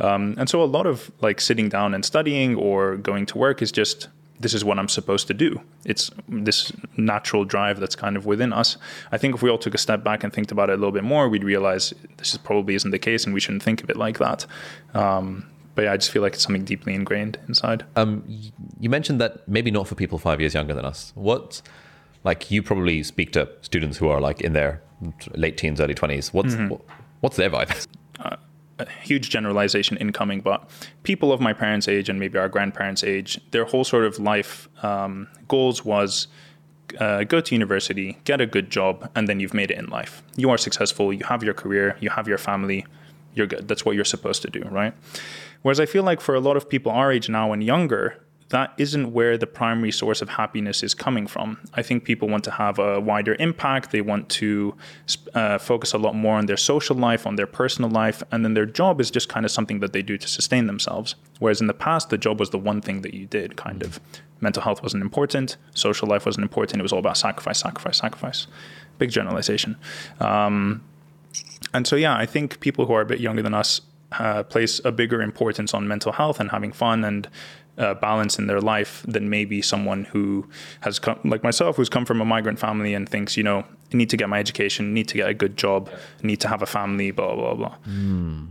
And so a lot of like sitting down and studying or going to work is just, this is what I'm supposed to do. It's this natural drive that's kind of within us. I think if we all took a step back and think about it a little bit more, we'd realize this probably isn't the case, and we shouldn't think of it like that. But I just feel like it's something deeply ingrained inside. You mentioned that maybe not for people 5 years younger than us. What, like, you probably speak to students who are like in their late teens, early 20s. What's their vibe? A huge generalization incoming, but people of my parents' age and maybe our grandparents' age, their whole sort of life goals was go to university, get a good job, and then you've made it in life. You are successful, you have your career, you have your family, you're good. That's what you're supposed to do, right? Whereas I feel like for a lot of people our age now and younger, that isn't where the primary source of happiness is coming from. I think people want to have a wider impact. They want to focus a lot more on their social life, on their personal life, and then their job is just kind of something that they do to sustain themselves. Whereas in the past, the job was the one thing that you did, kind of. Mental health wasn't important. Social life wasn't important. It was all about sacrifice. Big generalization. And so, I think people who are a bit younger than us place a bigger importance on mental health and having fun and balance in their life than maybe someone who has come, like myself, who's come from a migrant family and thinks, I need to get my education, need to get a good job, need to have a family, blah, blah, blah. Mm.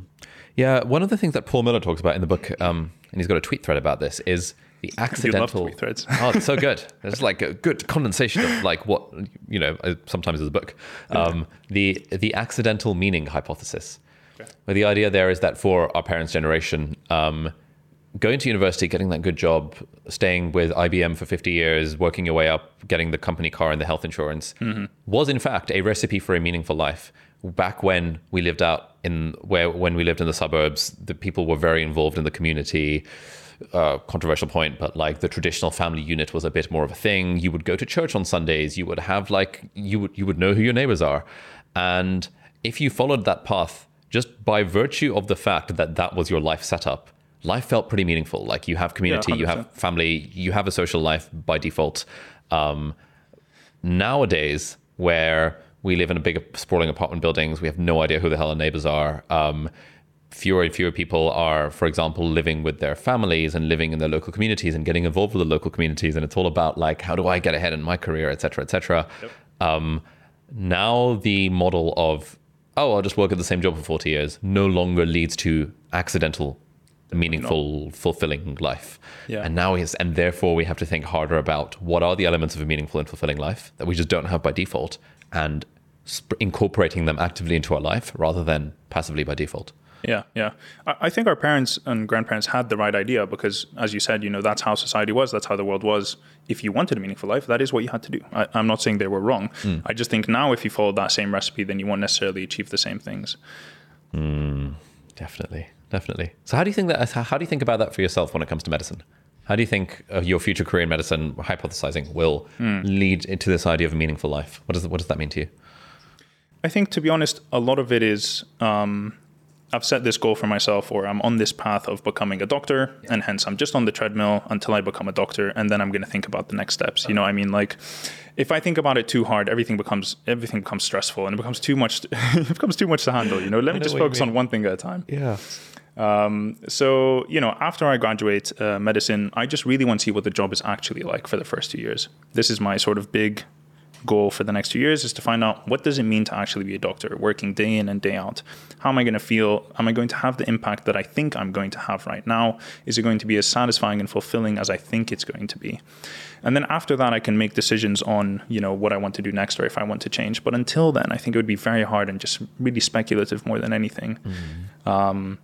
Yeah, one of the things that Paul Miller talks about in the book, and he's got a tweet thread about this, is the accidental... You love tweet threads. Oh, it's so good. It's like a good condensation of like what, sometimes is a book. The accidental meaning hypothesis. Okay. Where the idea there is that for our parents' generation, going to university, getting that good job, staying with IBM for 50 years, working your way up, getting the company car and the health insurance, mm-hmm. was in fact a recipe for a meaningful life. Back when we lived in the suburbs, the people were very involved in the community. Controversial point, but like the traditional family unit was a bit more of a thing. You would go to church on Sundays. You would have you would know who your neighbors are, and if you followed that path, just by virtue of the fact that that was your life setup, life felt pretty meaningful. Like you have community, you have family, you have a social life by default. Nowadays, where we live in a big sprawling apartment buildings, we have no idea who the hell our neighbors are. Fewer and fewer people are, for example, living with their families and living in their local communities and getting involved with the local communities. And it's all about like, how do I get ahead in my career, et cetera, et cetera. Yep. Now the model of, I'll just work at the same job for 40 years, no longer leads to accidental meaningful, fulfilling life. And now and therefore we have to think harder about what are the elements of a meaningful and fulfilling life that we just don't have by default, and incorporating them actively into our life rather than passively by default. Yeah, yeah. I think our parents and grandparents had the right idea because, as you said, you know, that's how society was. That's how the world was. If you wanted a meaningful life, that is what you had to do. I'm not saying they were wrong. Mm. I just think now if you follow that same recipe, then you won't necessarily achieve the same things. Mm, definitely, definitely. So how do you think that? How do you think about that for yourself when it comes to medicine? How do you think your future career in medicine, hypothesizing, will lead into this idea of a meaningful life? What does that mean to you? I think, to be honest, a lot of it is... I've set this goal for myself, or I'm on this path of becoming a doctor, and hence I'm just on the treadmill until I become a doctor, and then I'm going to think about the next steps. You know what I mean? Like, if I think about it too hard, everything becomes stressful, and it becomes too much. It becomes too much to handle. You know, let me just focus on one thing at a time. Yeah. So, you know, after I graduate medicine, I just really want to see what the job is actually like for the first 2 years. This is my sort of big goal for the next 2 years, is to find out what does it mean to actually be a doctor, working day in and day out. How am I going to feel? Am I going to have the impact that I think I'm going to have right now? Is it going to be as satisfying and fulfilling as I think it's going to be? And then after that, I can make decisions on, you know, what I want to do next or if I want to change. But until then, I think it would be very hard and just really speculative more than anything. Mm-hmm.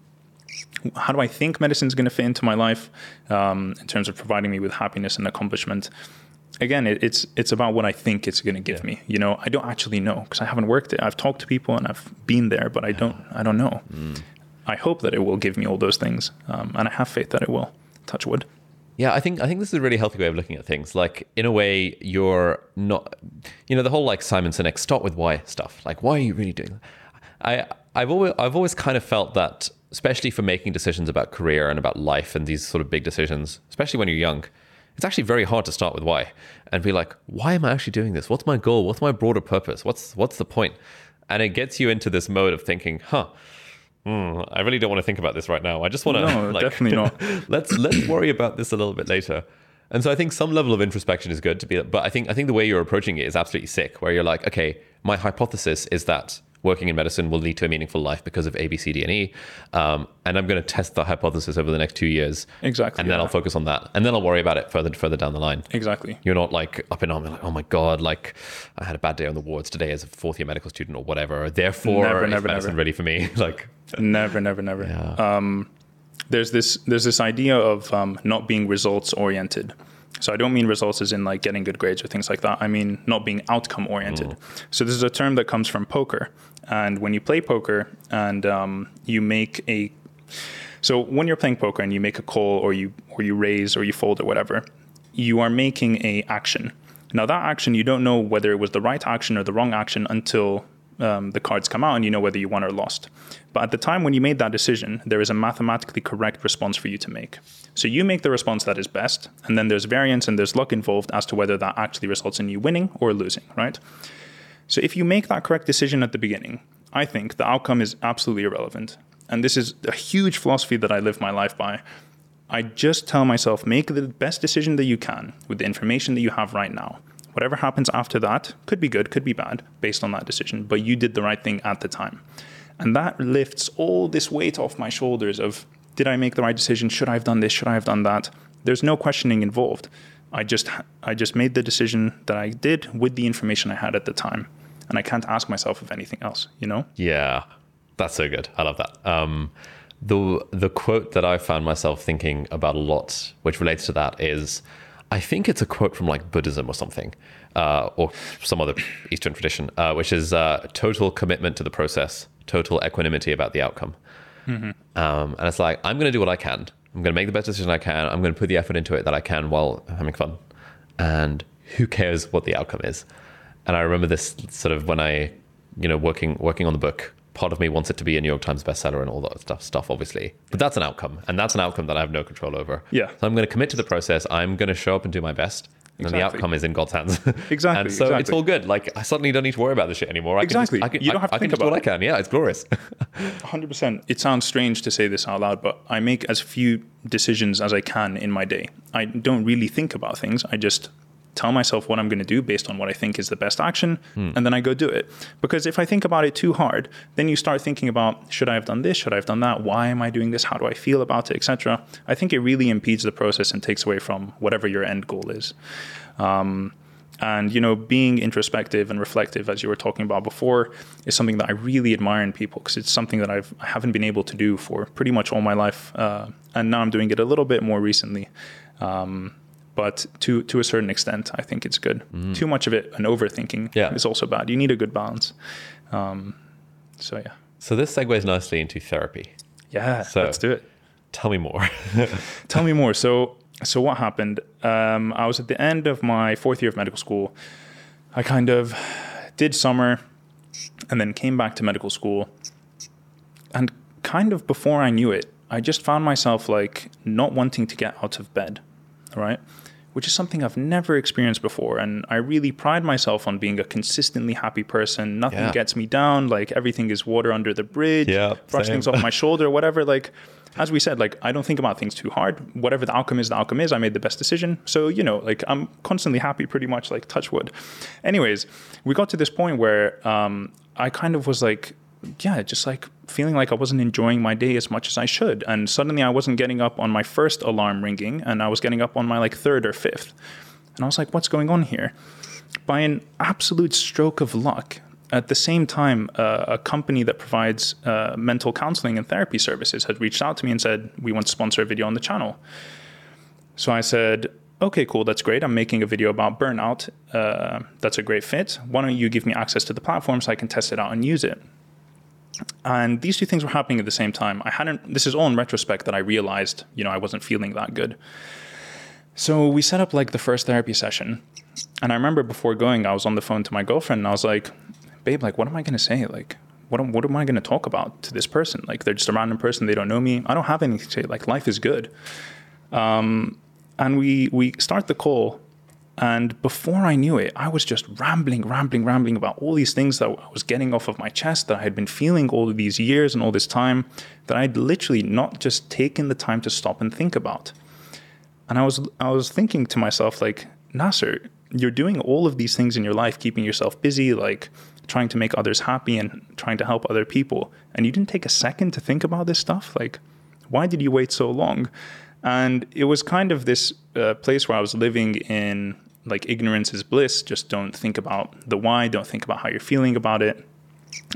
How do I think medicine is going to fit into my life in terms of providing me with happiness and accomplishment? Again, it's about what I think it's going to give me. You know, I don't actually know because I haven't worked it. I've talked to people and I've been there, but I don't know. Mm. I hope that it will give me all those things, and I have faith that it will. Touch wood. Yeah, I think this is a really healthy way of looking at things. Like, in a way, you're not, you know, the whole like Simon Sinek start with why stuff. Like, why are you really doing that? I've always kind of felt that, especially for making decisions about career and about life and these sort of big decisions, especially when you're young. It's actually very hard to start with why and be like, why am I actually doing this? What's my goal? What's my broader purpose? What's the point? And it gets you into this mode of thinking, I really don't want to think about this right now. I just want to... No, like, definitely not. let's worry about this a little bit later. And so I think some level of introspection is good to be... But I think the way you're approaching it is absolutely sick, where you're like, okay, my hypothesis is that working in medicine will lead to a meaningful life because of A, B, C, D, and E. And I'm going to test the hypothesis over the next 2 years. Exactly. And then I'll focus on that. And then I'll worry about it further down the line. Exactly. You're not like up in arm, like, oh my God, like I had a bad day on the wards today as a fourth year medical student or whatever. Therefore, medicine really for me? Like Never. Yeah. There's this idea of not being results oriented. So I don't mean results as in like getting good grades or things like that. I mean not being outcome oriented. So this is a term that comes from poker. And when you play poker and you make a call or you raise or you fold or whatever, you are making a action. Now that action, you don't know whether it was the right action or the wrong action until the cards come out and you know whether you won or lost. But at the time when you made that decision, there is a mathematically correct response for you to make. So you make the response that is best, and then there's variance and there's luck involved as to whether that actually results in you winning or losing, right? So if you make that correct decision at the beginning, I think the outcome is absolutely irrelevant. And this is a huge philosophy that I live my life by. I just tell myself, make the best decision that you can with the information that you have right now. Whatever happens after that could be good, could be bad, based on that decision, but you did the right thing at the time. And that lifts all this weight off my shoulders of, did I make the right decision? Should I have done this? Should I have done that? There's no questioning involved. I just made the decision that I did with the information I had at the time. And I can't ask myself of anything else, you know? Yeah, that's so good. I love that. The quote that I found myself thinking about a lot, which relates to that, is... I think it's a quote from like Buddhism or something, or some other Eastern tradition, which is total commitment to the process, total equanimity about the outcome. Mm-hmm. And it's like, I'm going to do what I can. I'm going to make the best decision I can. I'm going to put the effort into it that I can while having fun. And who cares what the outcome is? And I remember this sort of when I, you know, working on the book, part of me wants it to be a New York Times bestseller and all that stuff, obviously. But that's an outcome. And that's an outcome that I have no control over. Yeah. So I'm going to commit to the process. I'm going to show up and do my best. And then the outcome is in God's hands. Exactly. And so it's all good. Like, I suddenly don't need to worry about this shit anymore. Exactly. I can do what I can. Yeah, it's glorious. 100%. It sounds strange to say this out loud, but I make as few decisions as I can in my day. I don't really think about things. I just... tell myself what I'm going to do based on what I think is the best action, and then I go do it. Because if I think about it too hard, then you start thinking about, should I have done this? Should I have done that? Why am I doing this? How do I feel about it, etc.? I think it really impedes the process and takes away from whatever your end goal is. And, you know, being introspective and reflective, as you were talking about before, is something that I really admire in people, because it's something that I haven't been able to do for pretty much all my life. And now I'm doing it a little bit more recently. But to a certain extent, I think it's good. Too much of it and overthinking is also bad. You need a good balance. So this segues nicely into therapy. Yeah, so let's do it. Tell me more. So what happened? I was at the end of my fourth year of medical school. I kind of did summer and then came back to medical school. And kind of before I knew it, I just found myself like not wanting to get out of bed, right? Which is something I've never experienced before. And I really pride myself on being a consistently happy person. Nothing gets me down. Like everything is water under the bridge, brush things off my shoulder, whatever. Like, as we said, like, I don't think about things too hard. Whatever the outcome is, I made the best decision. So, you know, like I'm constantly happy, pretty much, like touch wood. Anyways, we got to this point where I kind of was like, just like feeling like I wasn't enjoying my day as much as I should. And suddenly I wasn't getting up on my first alarm ringing, and I was getting up on my like third or fifth. And I was like, what's going on here? By an absolute stroke of luck, at the same time, a company that provides mental counseling and therapy services had reached out to me and said, we want to sponsor a video on the channel. So I said, okay, cool, that's great. I'm making a video about burnout. That's a great fit. Why don't you give me access to the platform so I can test it out and use it? And these two things were happening at the same time. This is all in retrospect that I realized, you know, I wasn't feeling that good. So we set up like the first therapy session. And I remember before going, I was on the phone to my girlfriend and I was like, babe, like, what am I going to say? Like, what am I going to talk about to this person? Like, they're just a random person. They don't know me. I don't have anything to say. Like, life is good. And we start the call. And before I knew it, I was just rambling about all these things that I was getting off of my chest, that I had been feeling all of these years and all this time, that I'd literally not just taken the time to stop and think about. And I was thinking to myself, like, Nasir, you're doing all of these things in your life, keeping yourself busy, like trying to make others happy and trying to help other people. And you didn't take a second to think about this stuff? Like, why did you wait so long? And it was kind of this place where I was living in like ignorance is bliss. Just don't think about the why. Don't think about how you're feeling about it.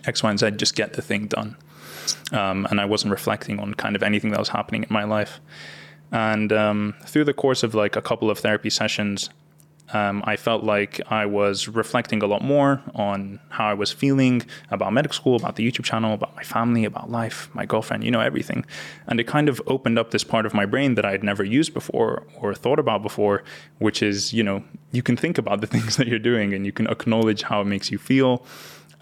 X, Y, and Z. Just get the thing done. And I wasn't reflecting on kind of anything that was happening in my life. And through the course of like a couple of therapy sessions, I felt like I was reflecting a lot more on how I was feeling about medical school, about the YouTube channel, about my family, about life, my girlfriend, you know, everything. And it kind of opened up this part of my brain that I had never used before or thought about before, which is, you know, you can think about the things that you're doing and you can acknowledge how it makes you feel.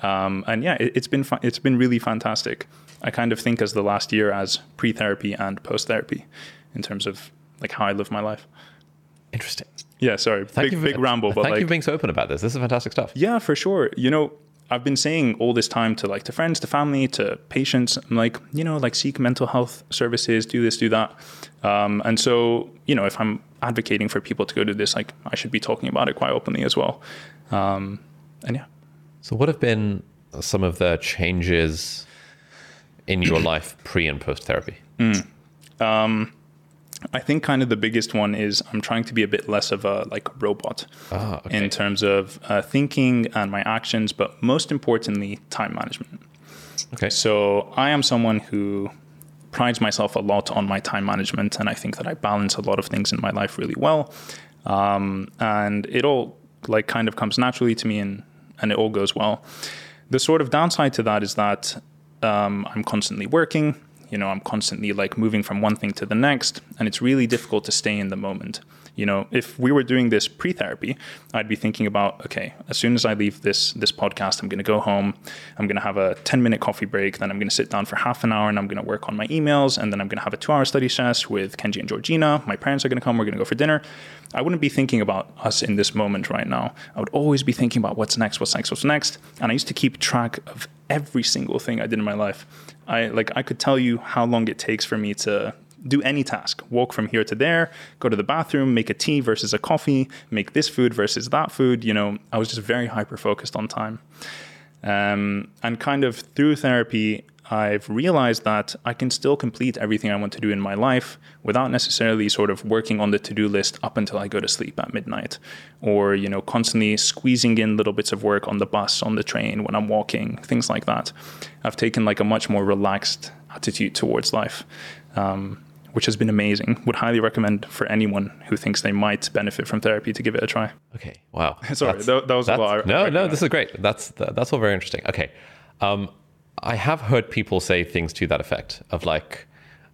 And yeah, it's been really fantastic. I kind of think of the last year as pre-therapy and post-therapy in terms of like how I live my life. Interesting. Yeah, sorry. Big ramble. But thank you for being so open about this. This is fantastic stuff. Yeah, for sure. You know, I've been saying all this time to friends, to family, to patients, I'm like, you know, like seek mental health services, do this, do that. And so, you know, if I'm advocating for people to go do this, like I should be talking about it quite openly as well. And yeah. So what have been some of the changes in your life pre and post therapy? I think kind of the biggest one is I'm trying to be a bit less of a like robot in terms of thinking and my actions, but most importantly, time management. Okay. So I am someone who prides myself a lot on my time management, and I think that I balance a lot of things in my life really well. And it all like kind of comes naturally to me and it all goes well. The sort of downside to that is that I'm constantly working. You know, I'm constantly like moving from one thing to the next, and it's really difficult to stay in the moment. You know, if we were doing this pre-therapy, I'd be thinking about, okay, as soon as I leave this podcast, I'm going to go home, I'm going to have a 10-minute coffee break, then I'm going to sit down for half an hour and I'm going to work on my emails, and then I'm going to have a 2-hour study session with Kenji and Georgina. My parents are going to come, we're going to go for dinner. I wouldn't be thinking about us in this moment right now. I would always be thinking about what's next. And I used to keep track of every single thing I did in my life. I could tell you how long it takes for me to do any task, walk from here to there, go to the bathroom, make a tea versus a coffee, make this food versus that food. You know, I was just very hyper-focused on time. And kind of through therapy, I've realized that I can still complete everything I want to do in my life without necessarily sort of working on the to-do list up until I go to sleep at midnight, or, you know, constantly squeezing in little bits of work on the bus, on the train, when I'm walking, things like that. I've taken like a much more relaxed attitude towards life, which has been amazing. Would highly recommend for anyone who thinks they might benefit from therapy to give it a try. Okay. Wow. Sorry, that was a lot. No, this is great. That's all very interesting. Okay. I have heard people say things to that effect of like,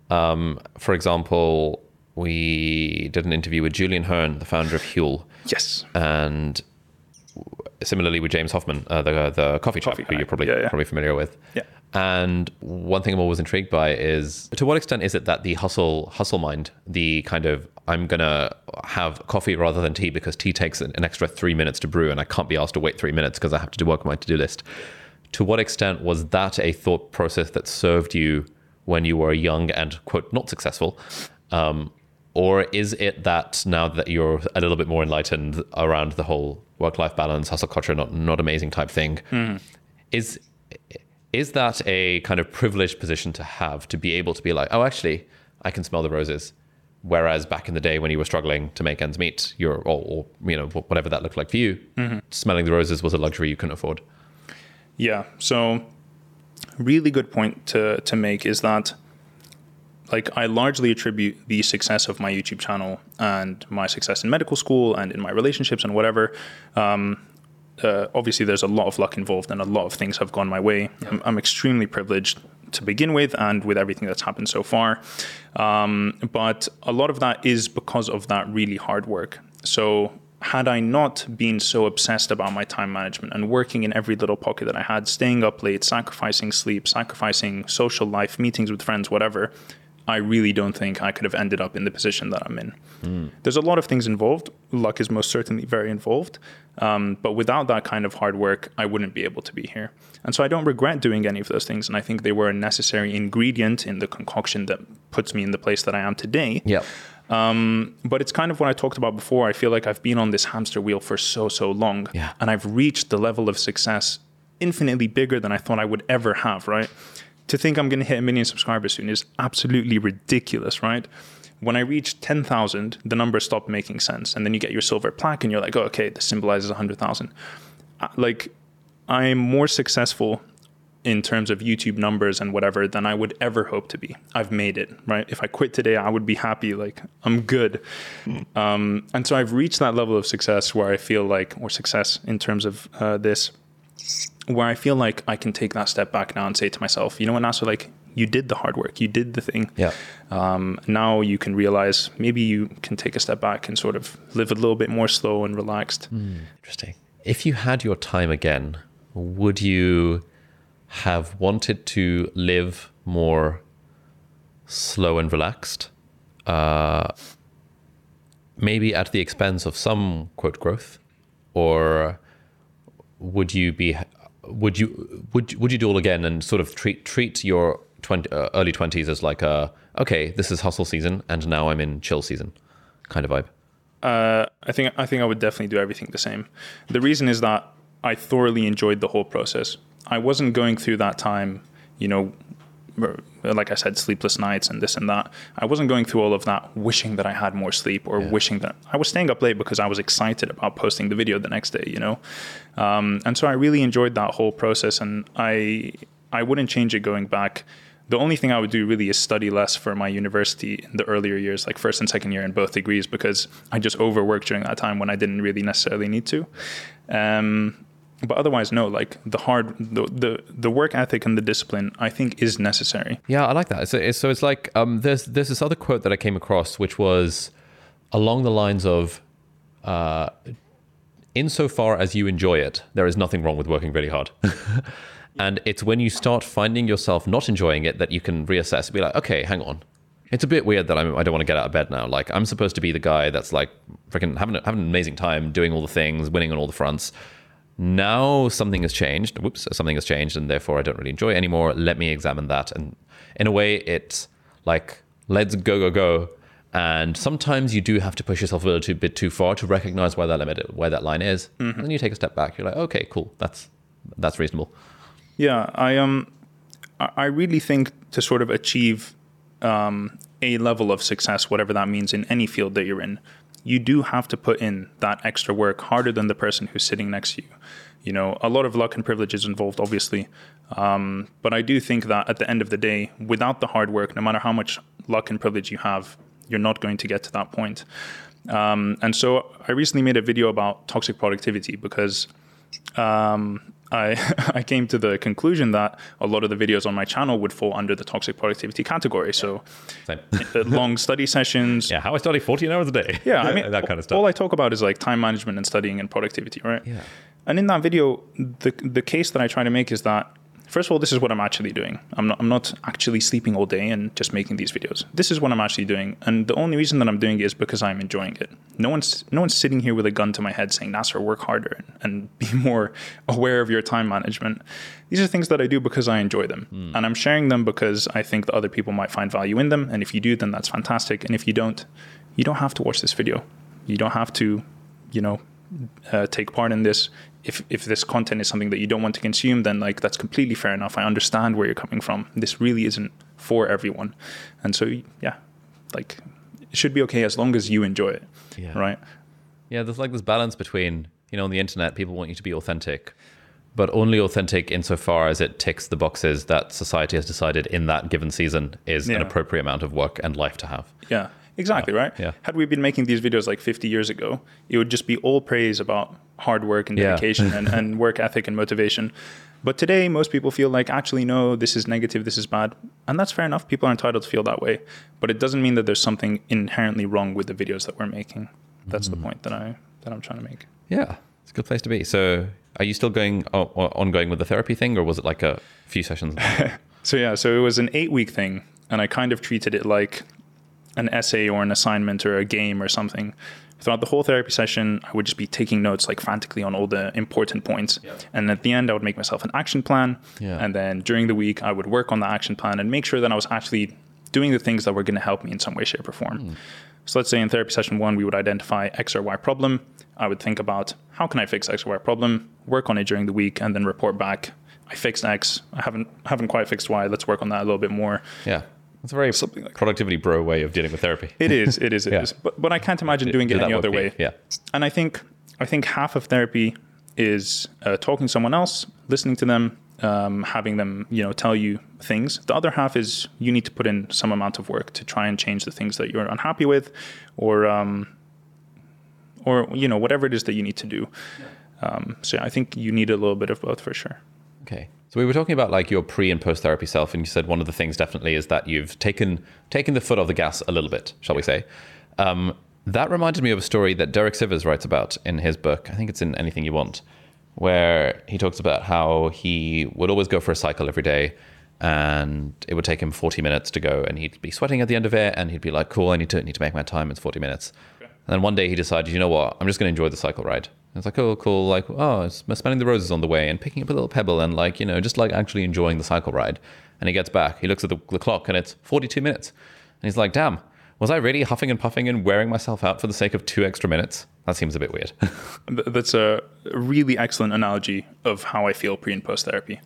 for example, we did an interview with Julian Hearn, the founder of Huel. Yes. And similarly with James Hoffman, the coffee chap, who you're probably familiar with. Yeah. And one thing I'm always intrigued by is, to what extent is it that the hustle mind, the kind of, I'm going to have coffee rather than tea because tea takes an extra 3 minutes to brew and I can't be asked to wait 3 minutes because I have to work on my to-do list. To what extent was that a thought process that served you when you were young and, quote, not successful? Or is it that now that you're a little bit more enlightened around the whole work-life balance, hustle culture, not amazing type thing, is that a kind of privileged position to have, to be able to be like, oh, actually, I can smell the roses. Whereas back in the day when you were struggling to make ends meet, or whatever that looked like for you, smelling the roses was a luxury you couldn't afford. Yeah. So really good point to make is that, like, I largely attribute the success of my YouTube channel and my success in medical school and in my relationships and whatever. Obviously, there's a lot of luck involved and a lot of things have gone my way. Yeah. I'm extremely privileged to begin with and with everything that's happened so far. But a lot of that is because of that really hard work. So had I not been so obsessed about my time management and working in every little pocket that I had, staying up late, sacrificing sleep, sacrificing social life, meetings with friends, whatever, I really don't think I could have ended up in the position that I'm in. There's a lot of things involved. Luck is most certainly very involved. But without that kind of hard work, I wouldn't be able to be here. And so I don't regret doing any of those things. And I think they were a necessary ingredient in the concoction that puts me in the place that I am today. Yeah. But it's kind of what I talked about before. I feel like I've been on this hamster wheel for so long, and I've reached the level of success infinitely bigger than I thought I would ever have, right? To think I'm going to hit 1 million subscribers soon is absolutely ridiculous, right? When I reached 10,000, the numbers stopped making sense. And then you get your silver plaque and you're like, oh, okay, this symbolizes 100,000. Like, I'm more successful in terms of YouTube numbers and whatever than I would ever hope to be. I've made it, right? If I quit today, I would be happy. Like, I'm good. And so I've reached that level of success where I feel like, or success in terms of this, where I feel like I can take that step back now and say to myself, you know what, Nasir, like, you did the hard work, you did the thing. Yeah. Now you can realize maybe you can take a step back and sort of live a little bit more slow and relaxed. Interesting. If you had your time again, would you have wanted to live more slow and relaxed, maybe at the expense of some, quote, growth? Or would you do all again and sort of treat your early 20s as like a, okay, this is hustle season and now I'm in chill season kind of vibe? I think I would definitely do everything the same. The reason is that I thoroughly enjoyed the whole process. I wasn't going through that time, you know, like I said, sleepless nights and this and that. I wasn't going through all of that wishing that I had more sleep or wishing that I was staying up late because I was excited about posting the video the next day, you know? And so I really enjoyed that whole process and I wouldn't change it going back. The only thing I would do really is study less for my university in the earlier years, like first and second year in both degrees, because I just overworked during that time when I didn't really necessarily need to. But otherwise, no, like the work ethic and the discipline, I think, is necessary. Yeah, I like that. So it's like, there's this other quote that I came across, which was along the lines of, insofar as you enjoy it, there is nothing wrong with working really hard. And it's when you start finding yourself not enjoying it that you can reassess, be like, okay, hang on. It's a bit weird that I don't want to get out of bed now. Like, I'm supposed to be the guy that's like freaking having an amazing time, doing all the things, winning on all the fronts. Now something has changed. Whoops, something has changed, and therefore I don't really enjoy it anymore. Let me examine that. And in a way, it's like, let's go. And sometimes you do have to push yourself a little bit too far to recognize where that line is. Mm-hmm. And then you take a step back. You're like, okay, cool. That's reasonable. Yeah, I I really think to sort of achieve a level of success, whatever that means in any field that you're in, you do have to put in that extra work harder than the person who's sitting next to you. You know, a lot of luck and privilege is involved, obviously. But I do think that at the end of the day, without the hard work, no matter how much luck and privilege you have, you're not going to get to that point. And so I recently made a video about toxic productivity because I came to the conclusion that a lot of the videos on my channel would fall under the toxic productivity category. So long study sessions. Yeah, how I study 14 hours a day. Yeah, I mean, that kind of stuff. All I talk about is like time management and studying and productivity, right? Yeah. And in that video, the case that I try to make is that, first of all, this is what I'm actually doing. I'm not actually sleeping all day and just making these videos. This is what I'm actually doing. And the only reason that I'm doing it is because I'm enjoying it. No one's sitting here with a gun to my head saying, Nasir, work harder and be more aware of your time management. These are things that I do because I enjoy them. Mm. And I'm sharing them because I think that other people might find value in them. And if you do, then that's fantastic. And if you don't, you don't have to watch this video. You don't have to, you know, take part in this. If this content is something that you don't want to consume, then like that's completely fair enough. I understand where you're coming from. This really isn't for everyone. And so, yeah, like it should be okay as long as you enjoy it, yeah. Right? Yeah, there's like this balance between, you know, on the internet, people want you to be authentic, but only authentic insofar as it ticks the boxes that society has decided in that given season is an appropriate amount of work and life to have. Yeah, exactly, right? Yeah. Had we been making these videos like 50 years ago, it would just be all praise about hard work and dedication and work ethic and motivation. But today, most people feel like, actually, no, this is negative, this is bad. And that's fair enough. People are entitled to feel that way. But it doesn't mean that there's something inherently wrong with the videos that we're making. That's the point that I'm trying to make. Yeah, it's a good place to be. So are you still going ongoing with the therapy thing, or was it like a few sessions? So it was an 8-week thing. And I kind of treated it like an essay or an assignment or a game or something. Throughout the whole therapy session, I would just be taking notes like frantically on all the important points. Yeah. And at the end, I would make myself an action plan. Yeah. And then during the week, I would work on the action plan and make sure that I was actually doing the things that were going to help me in some way, shape, or form. Mm. So let's say in therapy session 1, we would identify X or Y problem. I would think about how can I fix X or Y problem, work on it during the week, and then report back. I fixed X. I haven't quite fixed Y. Let's work on that a little bit more. Yeah. It's a very like productivity bro way of dealing with therapy. It is. Yeah. But I can't imagine doing it any other way. Yeah. And I think half of therapy is talking to someone else, listening to them, having them, you know, tell you things. The other half is you need to put in some amount of work to try and change the things that you're unhappy with, or you know, whatever it is that you need to do. So I think you need a little bit of both for sure. Okay. So we were talking about like your pre and post therapy self, and you said one of the things definitely is that you've taken the foot off the gas a little bit, shall we say. That reminded me of a story that Derek Sivers writes about in his book, I think it's in Anything You Want, where he talks about how he would always go for a cycle every day and it would take him 40 minutes to go, and he'd be sweating at the end of it and he'd be like, cool, I need to make my time, it's 40 minutes. Okay. And then one day he decided, you know what, I'm just going to enjoy the cycle ride. It's like, oh, cool. Like, oh, smelling the roses on the way and picking up a little pebble and like, you know, just like actually enjoying the cycle ride. And he gets back, he looks at the clock and it's 42 minutes. And he's like, damn, was I really huffing and puffing and wearing myself out for the sake of 2 extra minutes? That seems a bit weird. That's a really excellent analogy of how I feel pre and post therapy.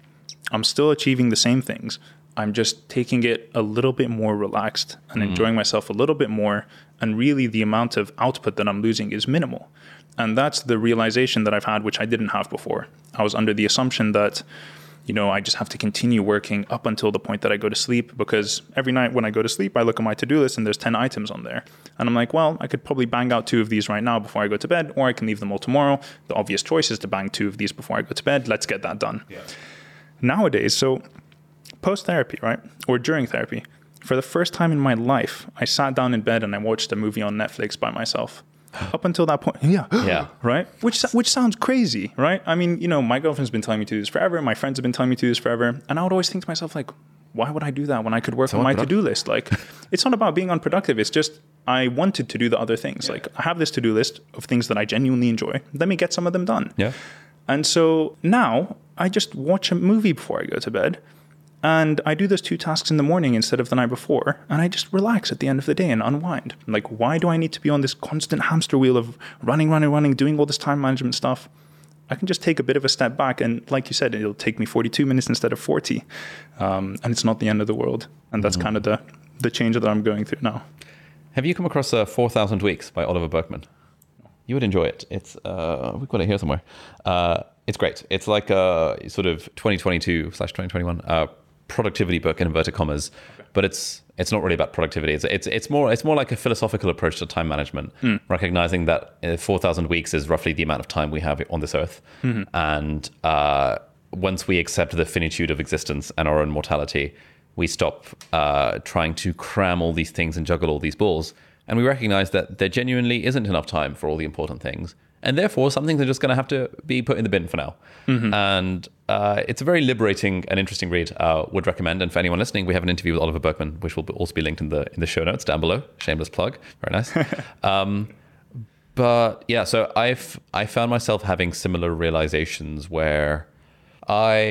I'm still achieving the same things. I'm just taking it a little bit more relaxed and enjoying myself a little bit more. And really the amount of output that I'm losing is minimal. And that's the realization that I've had, which I didn't have before. I was under the assumption that, you know, I just have to continue working up until the point that I go to sleep, because every night when I go to sleep, I look at my to-do list and there's 10 items on there. And I'm like, well, I could probably bang out 2 of these right now before I go to bed, or I can leave them all tomorrow. The obvious choice is to bang 2 of these before I go to bed. Let's get that done. Yeah. Nowadays, so post-therapy, right? Or during therapy, for the first time in my life, I sat down in bed and I watched a movie on Netflix by myself. Up until that point, yeah, right? Which sounds crazy, right? I mean, you know, my girlfriend's been telling me to do this forever. My friends have been telling me to do this forever. And I would always think to myself, like, why would I do that when I could work on my to-do list? Like, it's not about being unproductive. It's just I wanted to do the other things. Yeah. Like, I have this to-do list of things that I genuinely enjoy. Let me get some of them done. Yeah. And so now I just watch a movie before I go to bed. And I do those 2 tasks in the morning instead of the night before. And I just relax at the end of the day and unwind. Like, why do I need to be on this constant hamster wheel of running, doing all this time management stuff? I can just take a bit of a step back. And like you said, it'll take me 42 minutes instead of 40. And it's not the end of the world. And that's kind of the change that I'm going through now. Have you come across 4,000 Weeks by Oliver Burkeman? You would enjoy it. It's we've got it here somewhere. It's great. It's like a sort of 2022/2021 productivity book in inverted commas, but it's not really about productivity. It's more like a philosophical approach to time management, recognizing that 4,000 weeks is roughly the amount of time we have on this earth, and once we accept the finitude of existence and our own mortality, we stop trying to cram all these things and juggle all these balls. And we recognize that there genuinely isn't enough time for all the important things. And therefore, some things are just going to have to be put in the bin for now. And it's a very liberating and interesting read. Would recommend. And for anyone listening, we have an interview with Oliver Burkeman, which will also be linked in the show notes down below. Shameless plug. Very nice. But yeah, so I found myself having similar realizations where I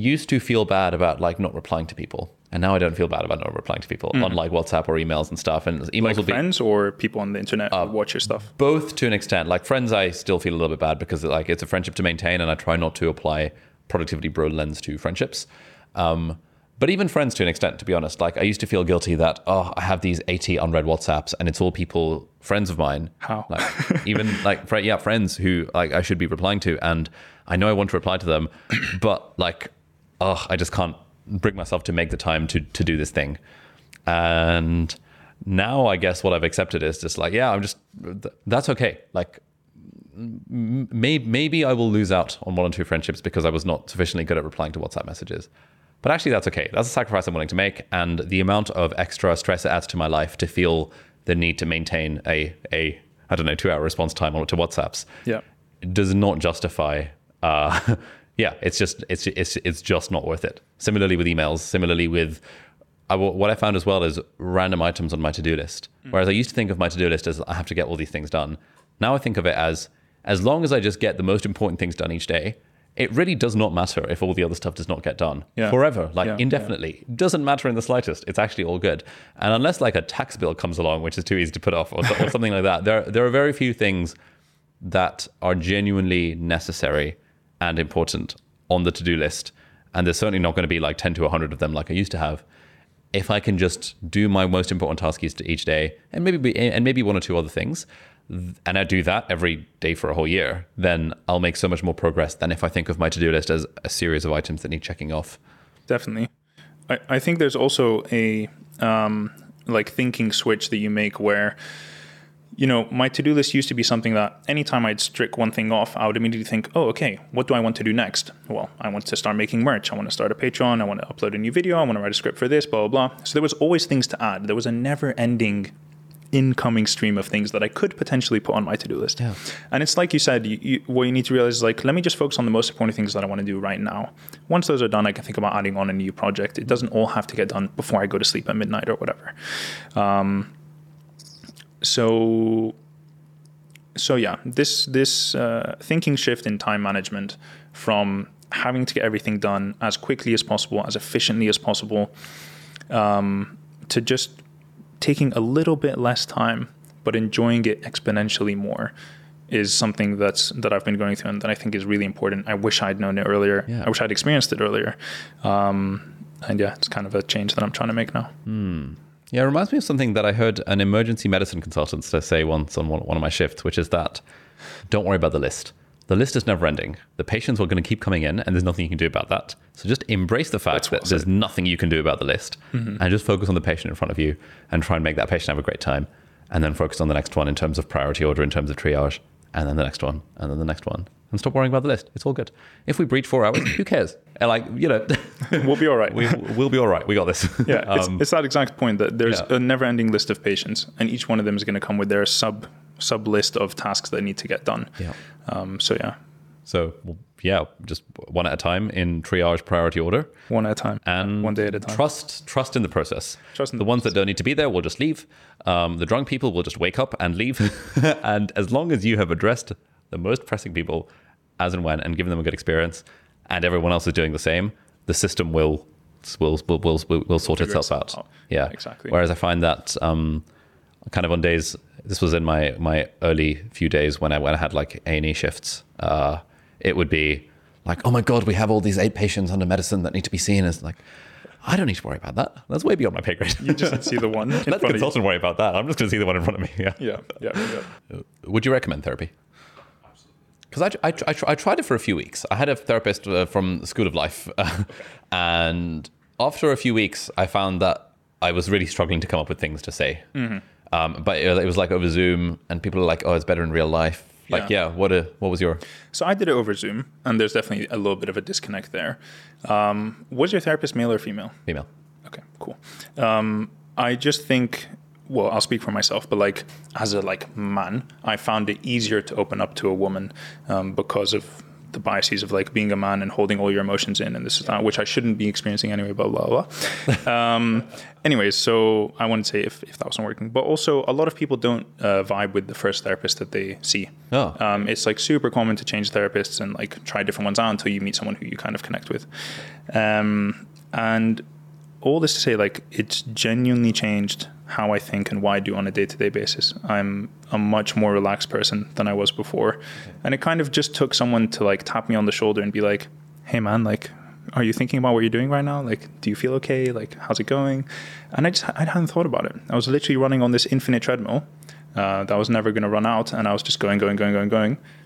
used to feel bad about like not replying to people. And now I don't feel bad about not replying to people on like WhatsApp or emails and stuff. And emails like will be friends or people on the internet who watch your stuff. Both to an extent. Like friends, I still feel a little bit bad because like it's a friendship to maintain, and I try not to apply productivity bro lens to friendships. But even friends to an extent, to be honest. Like I used to feel guilty that I have these 80 unread WhatsApps, and it's all people friends of mine. How? Like, even like friends who like I should be replying to, and I know I want to reply to them, but like I just can't bring myself to make the time to do this thing. And now I guess what I've accepted is just like, I'm just, that's okay. Like maybe I will lose out on one or two friendships because I was not sufficiently good at replying to WhatsApp messages, but actually that's okay. That's a sacrifice I'm willing to make. And the amount of extra stress it adds to my life to feel the need to maintain a I don't know, 2-hour response time to WhatsApps does not justify, it's just not worth it. Similarly with emails, what I found as well is random items on my to-do list. Whereas I used to think of my to-do list as I have to get all these things done. Now I think of it as long as I just get the most important things done each day, it really does not matter if all the other stuff does not get done forever, indefinitely. Doesn't matter in the slightest. It's actually all good. And unless like a tax bill comes along, which is too easy to put off or something like that, there are very few things that are genuinely necessary and important on the to-do list. And there's certainly not going to be like 10 to 100 of them like I used to have. If I can just do my most important tasks each day and maybe one or two other things, and I do that every day for a whole year, then I'll make so much more progress than if I think of my to-do list as a series of items that need checking off. Definitely. I think there's also a thinking switch that you make where, you know, my to-do list used to be something that anytime I'd strike one thing off, I would immediately think, okay, what do I want to do next? Well, I want to start making merch. I want to start a Patreon. I want to upload a new video. I want to write a script for this, blah, blah, blah. So there was always things to add. There was a never-ending incoming stream of things that I could potentially put on my to-do list. Yeah. And it's like you said, what you need to realize is like, let me just focus on the most important things that I want to do right now. Once those are done, I can think about adding on a new project. It doesn't all have to get done before I go to sleep at midnight or whatever. This thinking shift in time management from having to get everything done as quickly as possible, as efficiently as possible, to just taking a little bit less time, but enjoying it exponentially more is something that I've been going through and that I think is really important. I wish I'd known it earlier. Yeah. I wish I'd experienced it earlier. It's kind of a change that I'm trying to make now. Yeah, it reminds me of something that I heard an emergency medicine consultant say once on one of my shifts, which is that don't worry about the list. The list is never ending. The patients are going to keep coming in, and there's nothing you can do about that. So just embrace the fact that there's nothing you can do about the list, and just focus on the patient in front of you and try and make that patient have a great time, and then focus on the next one in terms of priority order, in terms of triage, and then the next one, and then the next one. And stop worrying about the list. It's all good. If we breach 4 hours, who cares? And we'll be all right. We'll be all right. We got this. Yeah, it's that exact point that there's a never-ending list of patients, and each one of them is going to come with their sub list of tasks that need to get done. Yeah. Just one at a time in triage priority order. One at a time. And one day at a time. Trust in the process. The ones that don't need to be there will just leave. The drunk people will just wake up and leave. And as long as you have addressed the most pressing people as and when and given them a good experience, and everyone else is doing the same, the system will sort itself out. Yeah, exactly. Whereas I find that kind of on days, this was in my early few days when I had like A&E shifts, it would be like, oh my God, we have all these 8 patients under medicine that need to be seen. As like, I don't need to worry about that. That's way beyond my pay grade. You just see the one in front of you. Let the consultant worry about that. I'm just going to see the one in front of me. Yeah. Would you recommend therapy? Because I tried it for a few weeks. I had a therapist from the School of Life. And after a few weeks, I found that I was really struggling to come up with things to say. Mm-hmm. But it was like over Zoom, and people are like, oh, it's better in real life. Like, what was your... So I did it over Zoom, and there's definitely a little bit of a disconnect there. Was your therapist male or female? Female. Okay, cool. I just think... Well, I'll speak for myself, but like as a like man, I found it easier to open up to a woman because of the biases of like being a man and holding all your emotions in, and this is that, which I shouldn't be experiencing anyway, blah, blah, blah. Anyways, so I wouldn't say if that wasn't working, but also a lot of people don't vibe with the first therapist that they see. Oh. It's like super common to change therapists and like try different ones out until you meet someone who you kind of connect with. And all this to say, like, it's genuinely changed how I think and what I do on a day-to-day basis. I'm a much more relaxed person than I was before. Okay. And it kind of just took someone to like tap me on the shoulder and be like, hey man, like, are you thinking about what you're doing right now? Like, do you feel okay? Like, how's it going? And I hadn't thought about it. I was literally running on this infinite treadmill that was never going to run out. And I was just going,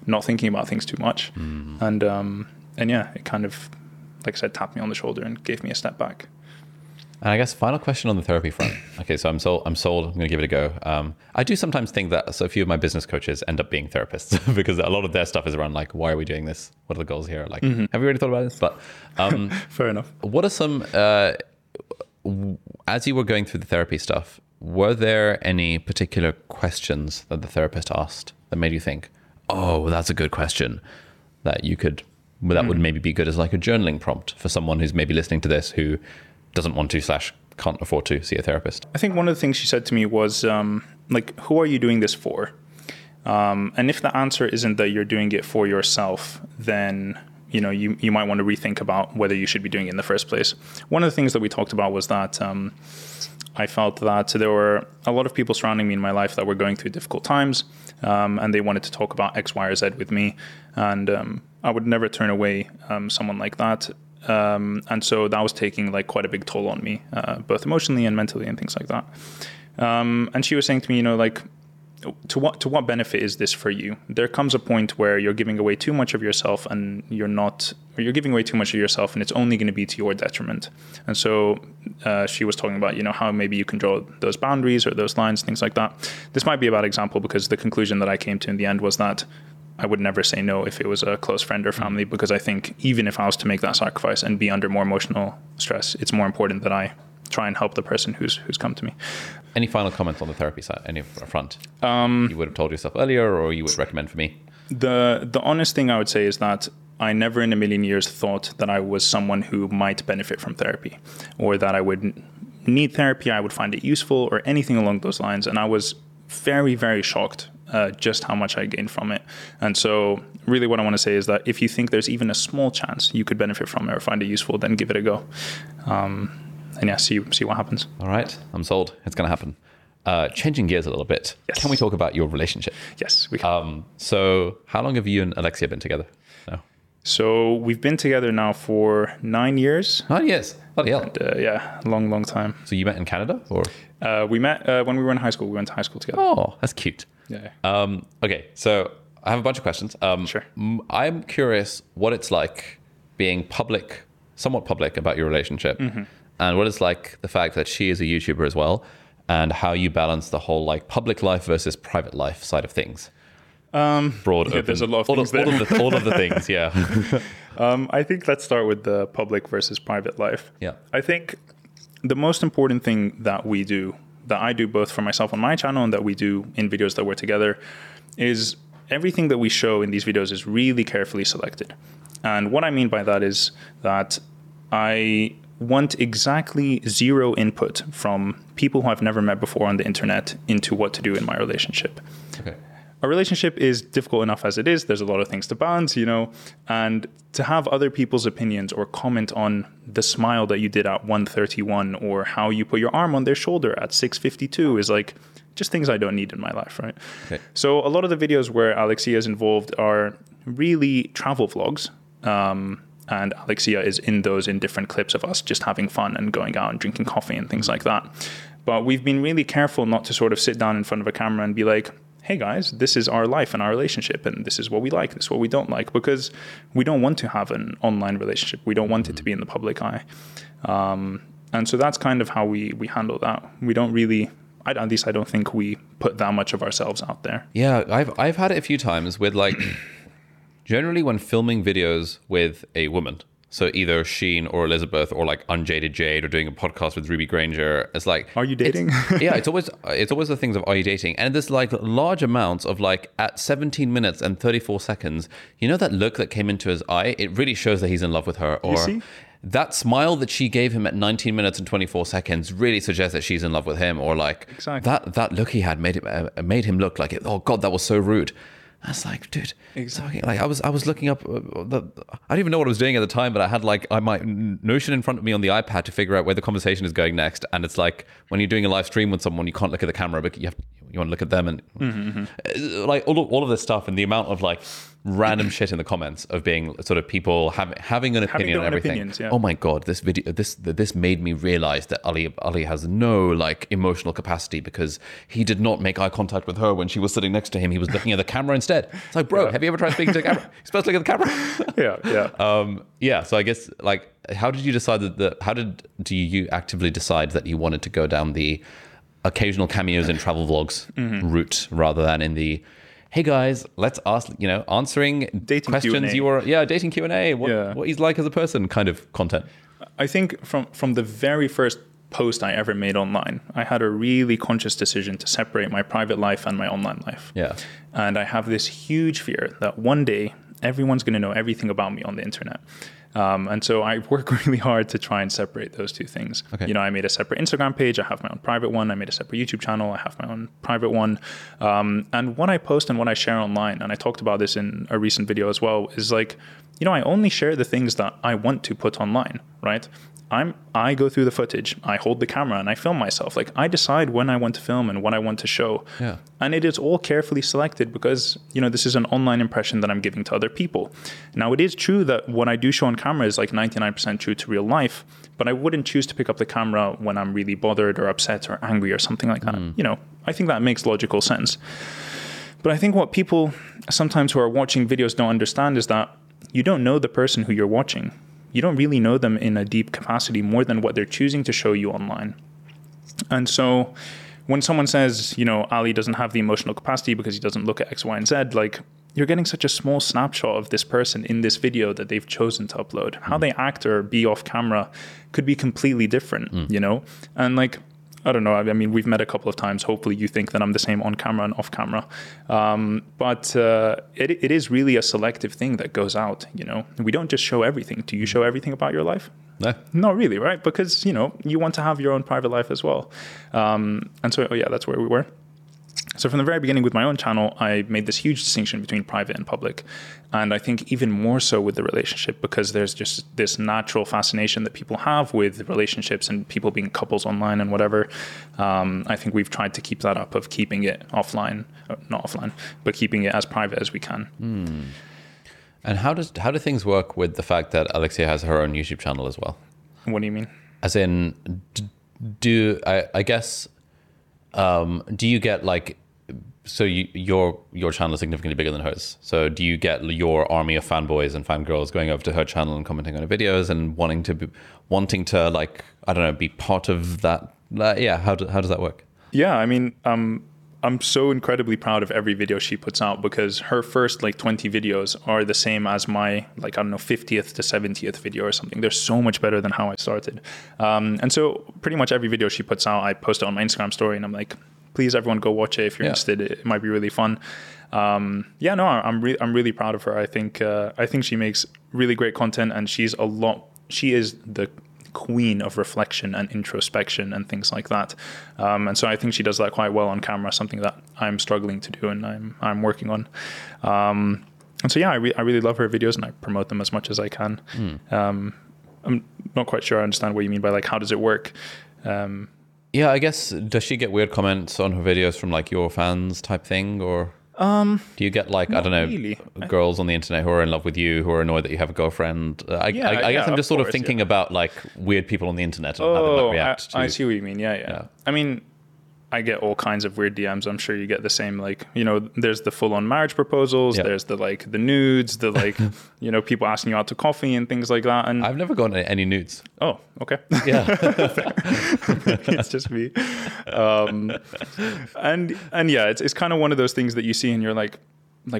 not thinking about things too much. Mm. And yeah, it kind of, like I said, tapped me on the shoulder and gave me a step back. And I guess final question on the therapy front. Okay, so I'm sold. I'm going to give it a go. I do sometimes think that so a few of my business coaches end up being therapists because a lot of their stuff is around like, why are we doing this? What are the goals here? Like, mm-hmm. Have you really thought about this? But fair enough. What are some as you were going through the therapy stuff, were there any particular questions that the therapist asked that made you think, oh, that's a good question that you could that would maybe be good as like a journaling prompt for someone who's maybe listening to this who doesn't want to / can't afford to see a therapist? I think one of the things she said to me was, like, who are you doing this for? And if the answer isn't that you're doing it for yourself, then, you know, you might want to rethink about whether you should be doing it in the first place. One of the things that we talked about was that I felt that there were a lot of people surrounding me in my life that were going through difficult times, and they wanted to talk about X, Y, or Z with me. And I would never turn away someone like that. And so that was taking like quite a big toll on me, both emotionally and mentally and things like that. And she was saying to me, you know, like, to what benefit is this for you? There comes a point where you're giving away too much of yourself and it's only going to be to your detriment. And so she was talking about, you know, how maybe you can draw those boundaries or those lines, things like that. This might be a bad example because the conclusion that I came to in the end was that I would never say no if it was a close friend or family, because I think even if I was to make that sacrifice and be under more emotional stress, it's more important that I try and help the person who's come to me. Any final comments on the therapy side, any front? You would have told yourself earlier or you would recommend for me? The honest thing I would say is that I never in a million years thought that I was someone who might benefit from therapy or that I would need therapy, I would find it useful or anything along those lines. And I was very, very shocked just how much I gained from it. And so really what I want to say is that if you think there's even a small chance you could benefit from it or find it useful, then give it a go. And yeah, see what happens. All right, I'm sold. It's going to happen. Changing gears a little bit. Yes. Can we talk about your relationship? Yes, we can. So how long have you and Alexia been together now? So we've been together now for 9 years. 9 years? Bloody hell. And, yeah, long time. So you met in Canada? Or we met when we were in high school. We went to high school together. Oh, that's cute. Yeah. Okay, so I have a bunch of questions. Sure. I'm curious what it's like being somewhat public about your relationship, mm-hmm. and what it's like the fact that she is a YouTuber as well, and how you balance the whole like public life versus private life side of things. Broad, open. There's a lot of things there. All of the things, yeah. I think let's start with the public versus private life. Yeah. I think the most important thing that we do, that I do both for myself on my channel and that we do in videos that we're together, is everything that we show in these videos is really carefully selected. And what I mean by that is that I want exactly zero input from people who I've never met before on the internet into what to do in my relationship. Okay. Our relationship is difficult enough as it is. There's a lot of things to balance, you know, and to have other people's opinions or comment on the smile that you did at 1:31 or how you put your arm on their shoulder at 6:52 is like, just things I don't need in my life, right? Okay. So a lot of the videos where Alexia is involved are really travel vlogs. And Alexia is in those in different clips of us just having fun and going out and drinking coffee and things like that. But we've been really careful not to sort of sit down in front of a camera and be like, hey guys, this is our life and our relationship, and this is what we like, this is what we don't like, because we don't want to have an online relationship. We don't want it to be in the public eye. And so that's kind of how we handle that. We don't really, at least I don't think we put that much of ourselves out there. Yeah, I've had it a few times with like, generally when filming videos with a woman, so either Sheen or Elizabeth or like Unjaded Jade or doing a podcast with Ruby Granger, it's like, are you dating? Yeah, it's always the things of are you dating? And there's like large amounts of like at 17 minutes and 34 seconds, you know that look that came into his eye? It really shows that he's in love with her. Or that smile that she gave him at 19 minutes and 24 seconds really suggests that she's in love with him. Or like that look he had made him look like it. Oh God, that was so rude. I was like, dude, exactly. Like I was looking up, I didn't even know what I was doing at the time, but I had like my Notion in front of me on the iPad to figure out where the conversation is going next. And it's like when you're doing a live stream with someone, you can't look at the camera, but you want to look at them. And like all of this stuff, and the amount of like random shit in the comments of being sort of people having an opinion on everything. Yeah. Oh my God, this video, this made me realize that Ali has no like emotional capacity because he did not make eye contact with her when she was sitting next to him. He was looking at the camera instead. It's like, bro, have you ever tried speaking to a camera? You're supposed to look at the camera. Yeah. So I guess, like, how did you decide do you actively decide that you wanted to go down the occasional cameos in travel vlogs route rather than in the, hey guys, let's ask, you know, answering dating questions Q&A. Dating Q&A, what he's like as a person kind of content? I think from the very first post I ever made online, I had a really conscious decision to separate my private life and my online life. Yeah. And I have this huge fear that one day everyone's going to know everything about me on the internet. And so I work really hard to try and separate those two things. Okay. You know, I made a separate Instagram page. I have my own private one. I made a separate YouTube channel. I have my own private one. And what I post and what I share online, and I talked about this in a recent video as well, is like, you know, I only share the things that I want to put online, right? I go through the footage, I hold the camera and I film myself. Like I decide when I want to film and what I want to show. Yeah. And it is all carefully selected because, you know, this is an online impression that I'm giving to other people. Now it is true that what I do show on camera is like 99% true to real life, but I wouldn't choose to pick up the camera when I'm really bothered or upset or angry or something like that. You know, I think that makes logical sense. But I think what people sometimes who are watching videos don't understand is that you don't know the person who you're watching. You don't really know them in a deep capacity more than what they're choosing to show you online. And so when someone says, you know, Ali doesn't have the emotional capacity because he doesn't look at X, Y, and Z, like you're getting such a small snapshot of this person in this video that they've chosen to upload. How they act or be off camera could be completely different, you know? And like, I don't know. I mean, we've met a couple of times. Hopefully you think that I'm the same on camera and off camera. But it is really a selective thing that goes out, you know. We don't just show everything. Do you show everything about your life? No. Not really, right? Because, you know, you want to have your own private life as well. And so, that's where we were. So from the very beginning with my own channel, I made this huge distinction between private and public. And I think even more so with the relationship, because there's just this natural fascination that people have with relationships and people being couples online and whatever. I think we've tried to keep that up of keeping it offline, not offline, but keeping it as private as we can. And how do things work with the fact that Alexia has her own YouTube channel as well? What do you mean? As in, do you get like, so your channel is significantly bigger than hers. So do you get your army of fanboys and fangirls going over to her channel and commenting on her videos and wanting to like, I don't know, be part of that? How does that work? Yeah, I mean, I'm so incredibly proud of every video she puts out because her first like 20 videos are the same as my, like, I don't know, 50th to 70th video or something. They're so much better than how I started. And so pretty much every video she puts out, I post it on my Instagram story and I'm like, please everyone go watch it if you're interested. It might be really fun. I'm really proud of her. I think she makes really great content and she is the queen of reflection and introspection and things like that. And so I think she does that quite well on camera, something that I'm struggling to do and I'm working on. And so, I really love her videos and I promote them as much as I can. I'm not quite sure I understand what you mean by like, how does it work? Yeah, I guess, does she get weird comments on her videos from like your fans type thing, or do you get like, I don't know, really, girls on the internet who are in love with you, who are annoyed that you have a girlfriend? I guess I'm just sort of thinking about like weird people on the internet and how they like react to... I see what you mean. Yeah. I mean, I get all kinds of weird DMs. I'm sure you get the same, like, you know, there's the full on marriage proposals. Yeah. There's the, like, the nudes, the, like, you know, people asking you out to coffee and things like that. And I've never gotten any nudes. Oh, okay. Yeah. It's just me. And yeah, it's kind of one of those things that you see and you're like,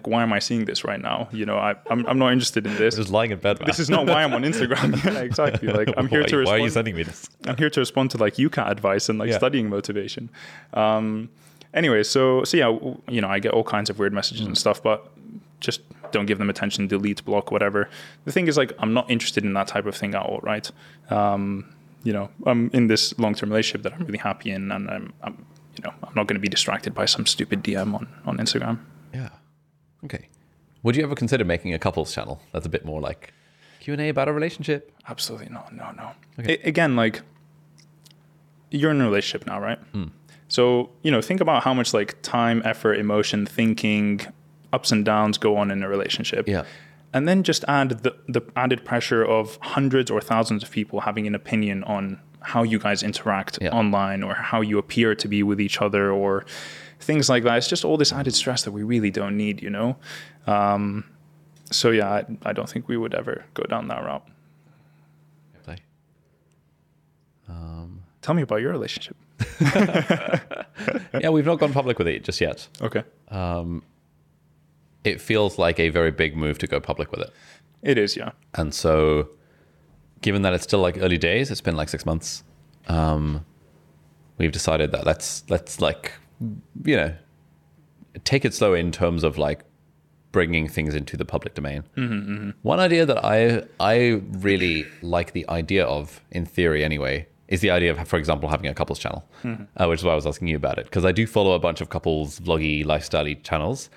why am I seeing this right now? You know, I'm not interested in this. Just lying in bed, man. This is not why I'm on Instagram. Yeah, exactly. Like, I'm here to respond. Why are you sending me this? I'm here to respond to like UCAT advice and like studying motivation. Anyway, so yeah, you know, I get all kinds of weird messages and stuff, but just don't give them attention, delete, block, whatever. The thing is, like, I'm not interested in that type of thing at all, right? You know, I'm in this long-term relationship that I'm really happy in, and I'm you know, I'm not going to be distracted by some stupid DM on Instagram. Yeah. Okay. Would you ever consider making a couples channel that's a bit more like Q&A about a relationship? Absolutely not. No. Okay. Again, like, you're in a relationship now, right? Mm. So, you know, think about how much like time, effort, emotion, thinking, ups and downs go on in a relationship. Yeah. And then just add the added pressure of hundreds or thousands of people having an opinion on how you guys interact online or how you appear to be with each other or things like that. It's just all this added stress that we really don't need, you know? So yeah, I don't think we would ever go down that route. Tell me about your relationship. Yeah, we've not gone public with it just yet. Okay. It feels like a very big move to go public with it. It is, yeah. And so given that it's still like early days, it's been like 6 months, we've decided that let's like, you know, take it slow in terms of like bringing things into the public domain. Mm-hmm, mm-hmm. One idea that I really like the idea of, in theory anyway, is the idea of, for example, having a couples channel, mm-hmm. Which is why I was asking you about it, because I do follow a bunch of couples vloggy lifestyle-y channels.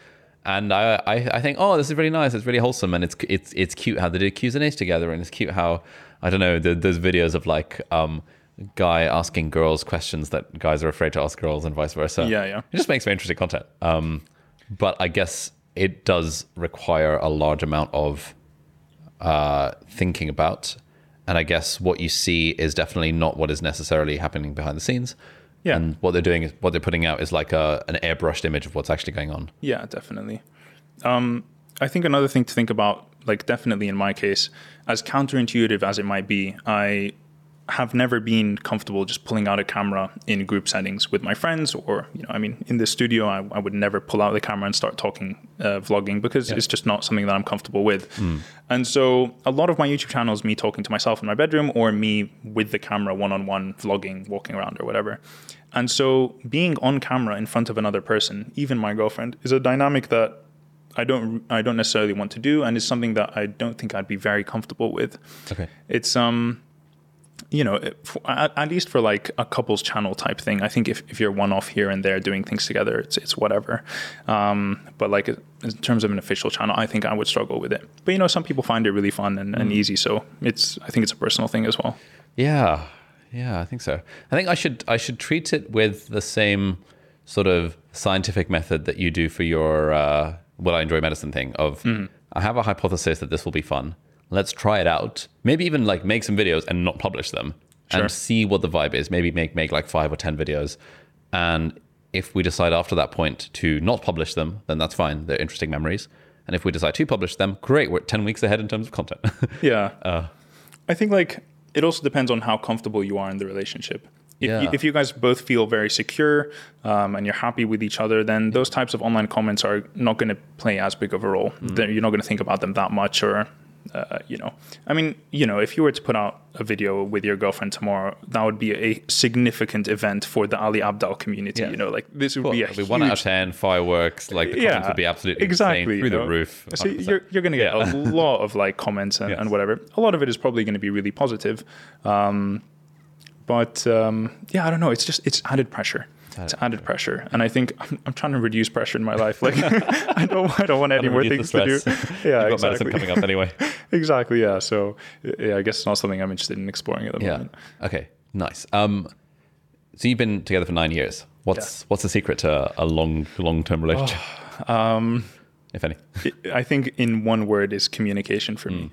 And I think, oh, this is really nice. It's really wholesome, and it's cute how they do Q&As together, and it's cute how, I don't know, those videos of like guy asking girls questions that guys are afraid to ask girls, and vice versa. Yeah. It just makes for interesting content. But I guess it does require a large amount of thinking about, and I guess what you see is definitely not what is necessarily happening behind the scenes. Yeah. And what they're doing is, what they're putting out is like an airbrushed image of what's actually going on. Yeah, definitely. I think another thing to think about, like, definitely in my case, as counterintuitive as it might be, I have never been comfortable just pulling out a camera in group settings with my friends, or, you know, I mean, in the studio, I would never pull out the camera and start talking, vlogging, because it's just not something that I'm comfortable with. Mm. And so a lot of my YouTube channel is me talking to myself in my bedroom, or me with the camera one-on-one vlogging, walking around or whatever. And so being on camera in front of another person, even my girlfriend, is a dynamic that I don't necessarily want to do. And is something that I don't think I'd be very comfortable with. Okay. It's, you know, at least for like a couples channel type thing, I think if you're one off here and there doing things together, it's whatever. But like in terms of an official channel, I think I would struggle with it. But, you know, some people find it really fun and easy. So I think it's a personal thing as well. Yeah, I think so. I think I should treat it with the same sort of scientific method that you do for your Well, I Enjoy Medicine thing of, I have a hypothesis that this will be fun. Let's try it out. Maybe even like make some videos and not publish them, and see what the vibe is. Maybe make like 5 or 10 videos. And if we decide after that point to not publish them, then that's fine. They're interesting memories. And if we decide to publish them, great. We're 10 weeks ahead in terms of content. Yeah. I think like it also depends on how comfortable you are in the relationship. If you guys both feel very secure and you're happy with each other, then those types of online comments are not going to play as big of a role. You're not going to think about them that much, or... you know, I mean, you know, if you were to put out a video with your girlfriend tomorrow, that would be a significant event for the Ali Abdaal community. Yeah. You know, like this would be a huge... 1 out of 10 fireworks. Like the comments would be absolutely insane, through the roof. 100%. So you're going to get a lot of like comments and, and whatever. A lot of it is probably going to be really positive, but yeah, I don't know. It's just added pressure. It's added pressure, and I think I'm trying to reduce pressure in my life. Like, I don't want any more things to do. Yeah, you've got medicine coming up anyway. Exactly. Yeah. So, yeah, I guess it's not something I'm interested in exploring at the moment. Okay. Nice. So you've been together for 9 years. What's the secret to a long-term relationship? If any. I think in one word is communication for me.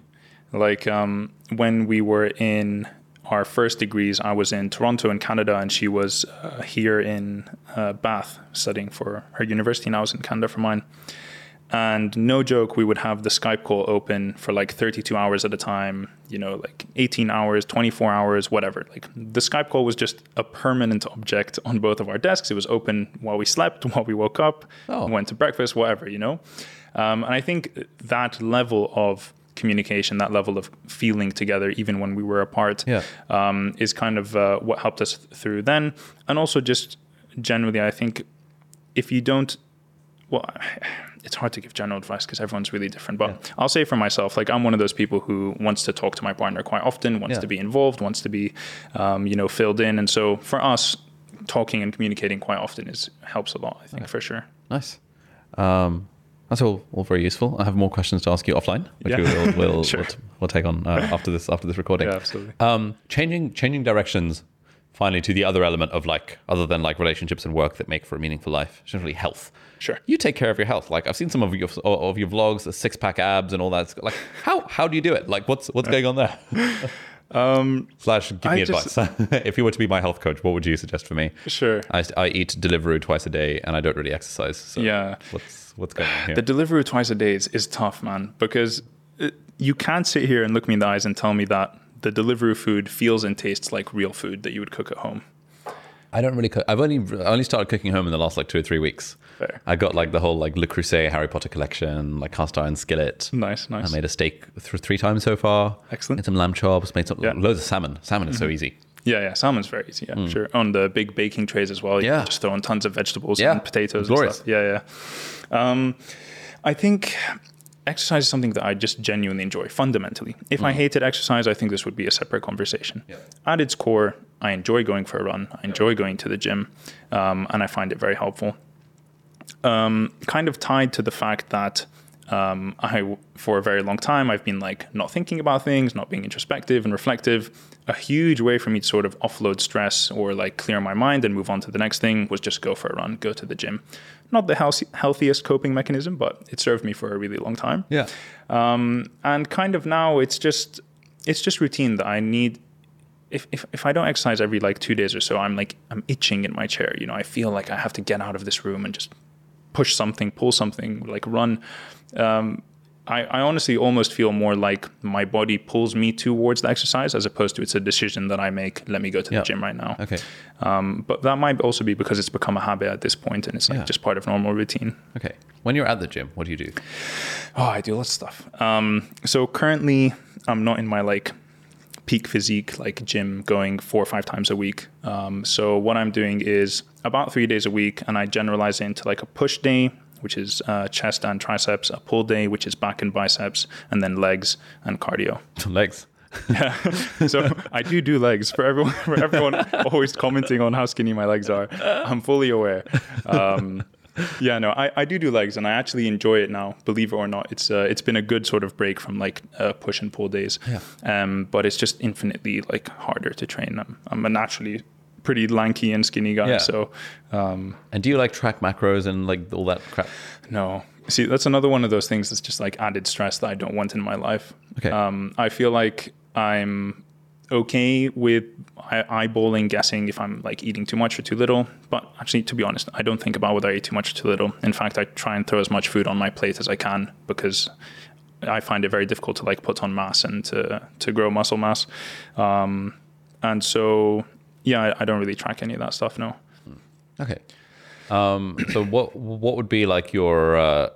Like when we were in our first degrees, I was in Toronto in Canada, and she was here in Bath studying for her university, and I was in Canada for mine. And no joke, we would have the Skype call open for like 32 hours at a time, you know, like 18 hours, 24 hours, whatever. Like the Skype call was just a permanent object on both of our desks. It was open while we slept, while we woke up, went to breakfast, whatever, you know. And I think that level of communication, that level of feeling together, even when we were apart, is kind of what helped us through then. And also just generally, I think if you don't, well, it's hard to give general advice because everyone's really different, but I'll say for myself, like I'm one of those people who wants to talk to my partner quite often, wants to be involved, wants to be, you know, filled in. And so for us, talking and communicating quite often helps a lot, I think, for sure. Nice. That's all very useful. I have more questions to ask you offline, which we'll sure. we'll take on after this recording. Yeah, absolutely. Changing directions finally to the other element of like, other than like relationships and work that make for a meaningful life, generally health. Sure. You take care of your health. Like I've seen some of your vlogs, the six-pack abs and all that. Like how do you do it? Like what's going on there? Give me advice. If you were to be my health coach, what would you suggest for me? Sure. I eat Deliveroo twice a day and I don't really exercise. So what's going on here? The Deliveroo twice a day is tough, man, because you can't sit here and look me in the eyes and tell me that the Deliveroo food feels and tastes like real food that you would cook at home. I don't really cook. I only started cooking home in the last like 2 or 3 weeks. Fair. I got like the whole like Le Creuset Harry Potter collection, like cast iron skillet. Nice. I made a steak three times so far. Excellent. Made some lamb chops, made some loads of salmon. Salmon is so easy. Yeah. Salmon's very easy. Yeah, sure. On the big baking trays as well. You can just throw in tons of vegetables and potatoes. Glorious. And stuff. Yeah. I think exercise is something that I just genuinely enjoy fundamentally. If I hated exercise, I think this would be a separate conversation. Yeah. At its core, I enjoy going for a run. I enjoy going to the gym, and I find it very helpful. Kind of tied to the fact that for a very long time, I've been like not thinking about things, not being introspective and reflective. A huge way for me to sort of offload stress or like clear my mind and move on to the next thing was just go for a run, go to the gym. Not the healthiest coping mechanism, but it served me for a really long time. Yeah. And kind of now it's just routine that I need. If I don't exercise every like 2 days or so, I'm itching in my chair. You know, I feel like I have to get out of this room and just push something, pull something, like run. I honestly almost feel more like my body pulls me towards the exercise as opposed to it's a decision that I make. Let me go to the gym right now. Okay. But that might also be because it's become a habit at this point and it's like just part of normal routine. Okay. When you're at the gym, what do you do? Oh, I do lots of stuff. So currently I'm not in my like peak physique, like gym going 4 or 5 times a week. So what I'm doing is about 3 days a week, and I generalize it into like a push day, which is chest and triceps, a pull day, which is back and biceps, and then legs and cardio. Legs. Yeah. So I do legs for everyone always commenting on how skinny my legs are. I'm fully aware. I do legs, and I actually enjoy it now, believe it or not. It's been a good sort of break from like push and pull days. Yeah. But it's just infinitely like harder to train. I'm a naturally pretty lanky and skinny guy. Yeah. So, and do you like track macros and like all that crap? No. See, that's another one of those things that's just like added stress that I don't want in my life. Okay. I feel like I'm okay with eyeballing, guessing if I'm like eating too much or too little, but actually, to be honest, I don't think about whether I eat too much or too little. In fact, I try and throw as much food on my plate as I can because I find it very difficult to like put on mass and to grow muscle mass. And so, I don't really track any of that stuff. No. Okay. So what would be like your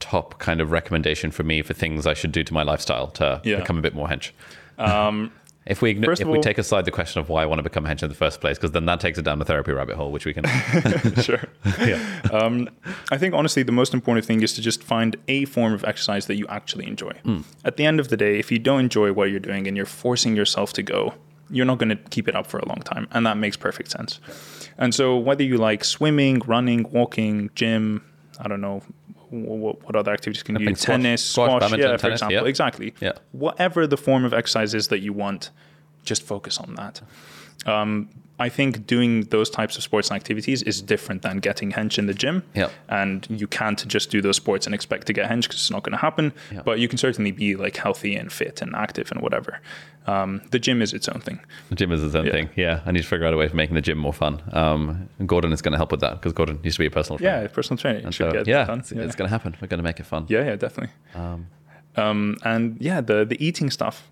top kind of recommendation for me for things I should do to my lifestyle to become a bit more hench? If we take aside the question of why I want to become hench in the first place, because then that takes it down the therapy rabbit hole, which we can. Sure. Yeah. I think honestly, the most important thing is to just find a form of exercise that you actually enjoy. At the end of the day, if you don't enjoy what you're doing and you're forcing yourself to go, you're not going to keep it up for a long time. And that makes perfect sense. And so whether you like swimming, running, walking, gym, I don't know, what other activities can you do? Tennis, squash for example. Yep. Exactly. Yeah. Whatever the form of exercise is that you want, just focus on that. I think doing those types of sports and activities is different than getting hench in the gym. Yep. And you can't just do those sports and expect to get hench because it's not going to happen. Yep. But you can certainly be like healthy and fit and active and whatever. The gym is its own thing. The gym is its own thing. Yeah. I need to figure out a way for making the gym more fun. Gordon is going to help with that because Gordon used to be a personal trainer. Yeah, personal trainer. It's going to happen. We're going to make it fun. Yeah, definitely. And yeah, the eating stuff.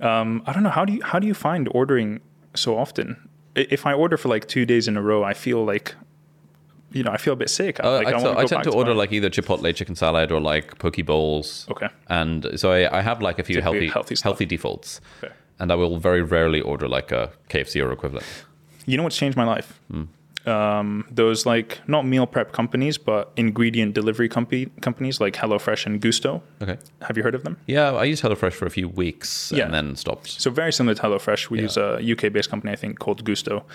I don't know. How do you find ordering so often? If I order for like 2 days in a row, I feel like, you know, I feel a bit sick. I tend to order like either Chipotle chicken salad or like poke bowls. Okay. And so I have like a few healthy defaults. Okay. And I will very rarely order like a KFC or equivalent. You know what's changed my life? Those like not meal prep companies, but ingredient delivery companies like HelloFresh and Gusto. Okay. Have you heard of them? Yeah, I used HelloFresh for a few weeks and then stopped. So very similar to HelloFresh. We use a UK-based company, I think, called Gusto.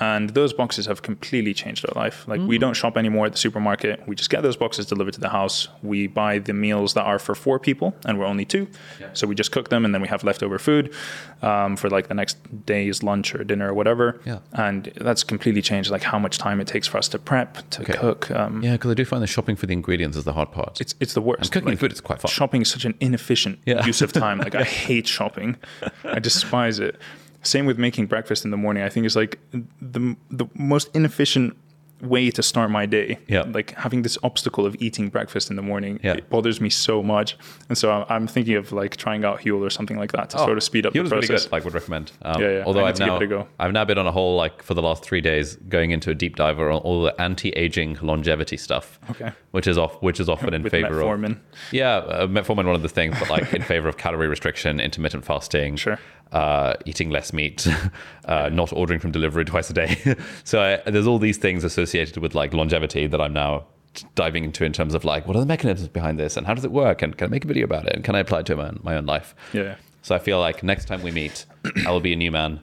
And those boxes have completely changed our life. Like we don't shop anymore at the supermarket. We just get those boxes delivered to the house. We buy the meals that are for 4 people and we're only 2. Yeah. So we just cook them and then we have leftover food for like the next day's lunch or dinner or whatever. Yeah. And that's completely changed like how much time it takes for us to prep, to cook. Because I do find the shopping for the ingredients is the hard part. It's the worst. And cooking like, food is quite fun. Shopping is such an inefficient use of time. Like I hate shopping. I despise it. Same with making breakfast in the morning. I think it's like the most inefficient way to start my day. Yeah. Like having this obstacle of eating breakfast in the morning, it bothers me so much. And so I'm thinking of like trying out Huel or something like that to sort of speed up Huel's the process. Really good, would recommend. Although I've now been on a whole for the last 3 days going into a deep dive on all the anti-aging longevity stuff. Okay. Which is often in favor Metformin. Metformin, one of the things, but in favor of calorie restriction, intermittent fasting. Sure. Eating less meat, not ordering from delivery twice a day. So there's all these things associated with longevity that I'm now diving into in terms of what are the mechanisms behind this and how does it work and can I make a video about it and can I apply it to my own life? Yeah. So I feel like next time we meet, I will be a new man.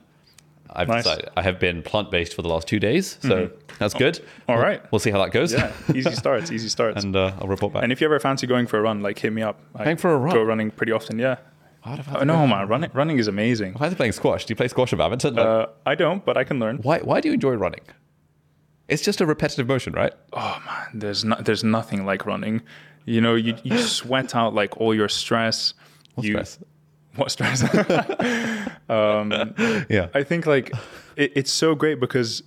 I've decided, I have been plant-based for the last 2 days, so that's good. All right. We'll see how that goes. Yeah, easy starts. And I'll report back. And if you ever fancy going for a run, hit me up. Going for a run? Go running pretty often, yeah. Man, running is amazing. Why are they playing squash? Do you play squash or badminton? I don't, but I can learn. Why do you enjoy running? It's just a repetitive motion, right? Oh man, there's nothing like running. You know, you sweat out all your stress. What stress? I think it's so great because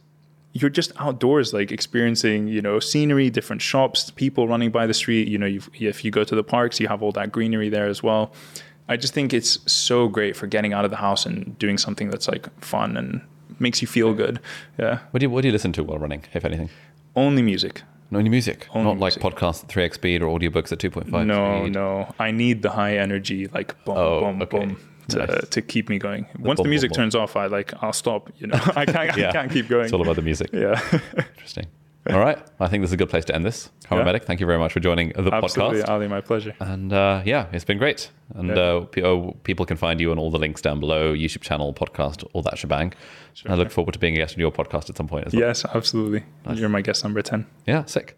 you're just outdoors, experiencing, scenery, different shops, people running by the street. You know, if you go to the parks, you have all that greenery there as well. I just think it's so great for getting out of the house and doing something that's fun and makes you feel good. Yeah. What do you listen to while running, if anything? Only music. Only music. Not podcasts at 3x speed or audiobooks at 2.5. No. I need the high energy, boom. To keep me going. Once the music turns off, I'll stop. I can't keep going. It's all about the music. Yeah. Interesting. All right. I think this is a good place to end this. Kharma Medic, thank you very much for joining the podcast. Absolutely, Ali, my pleasure. And it's been great. And people can find you on all the links down below, YouTube channel, podcast, all that shebang. Sure. I look forward to being a guest on your podcast at some point as well. Yes, absolutely. Nice. You're my guest number 10. Yeah, sick.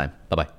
Bye-bye.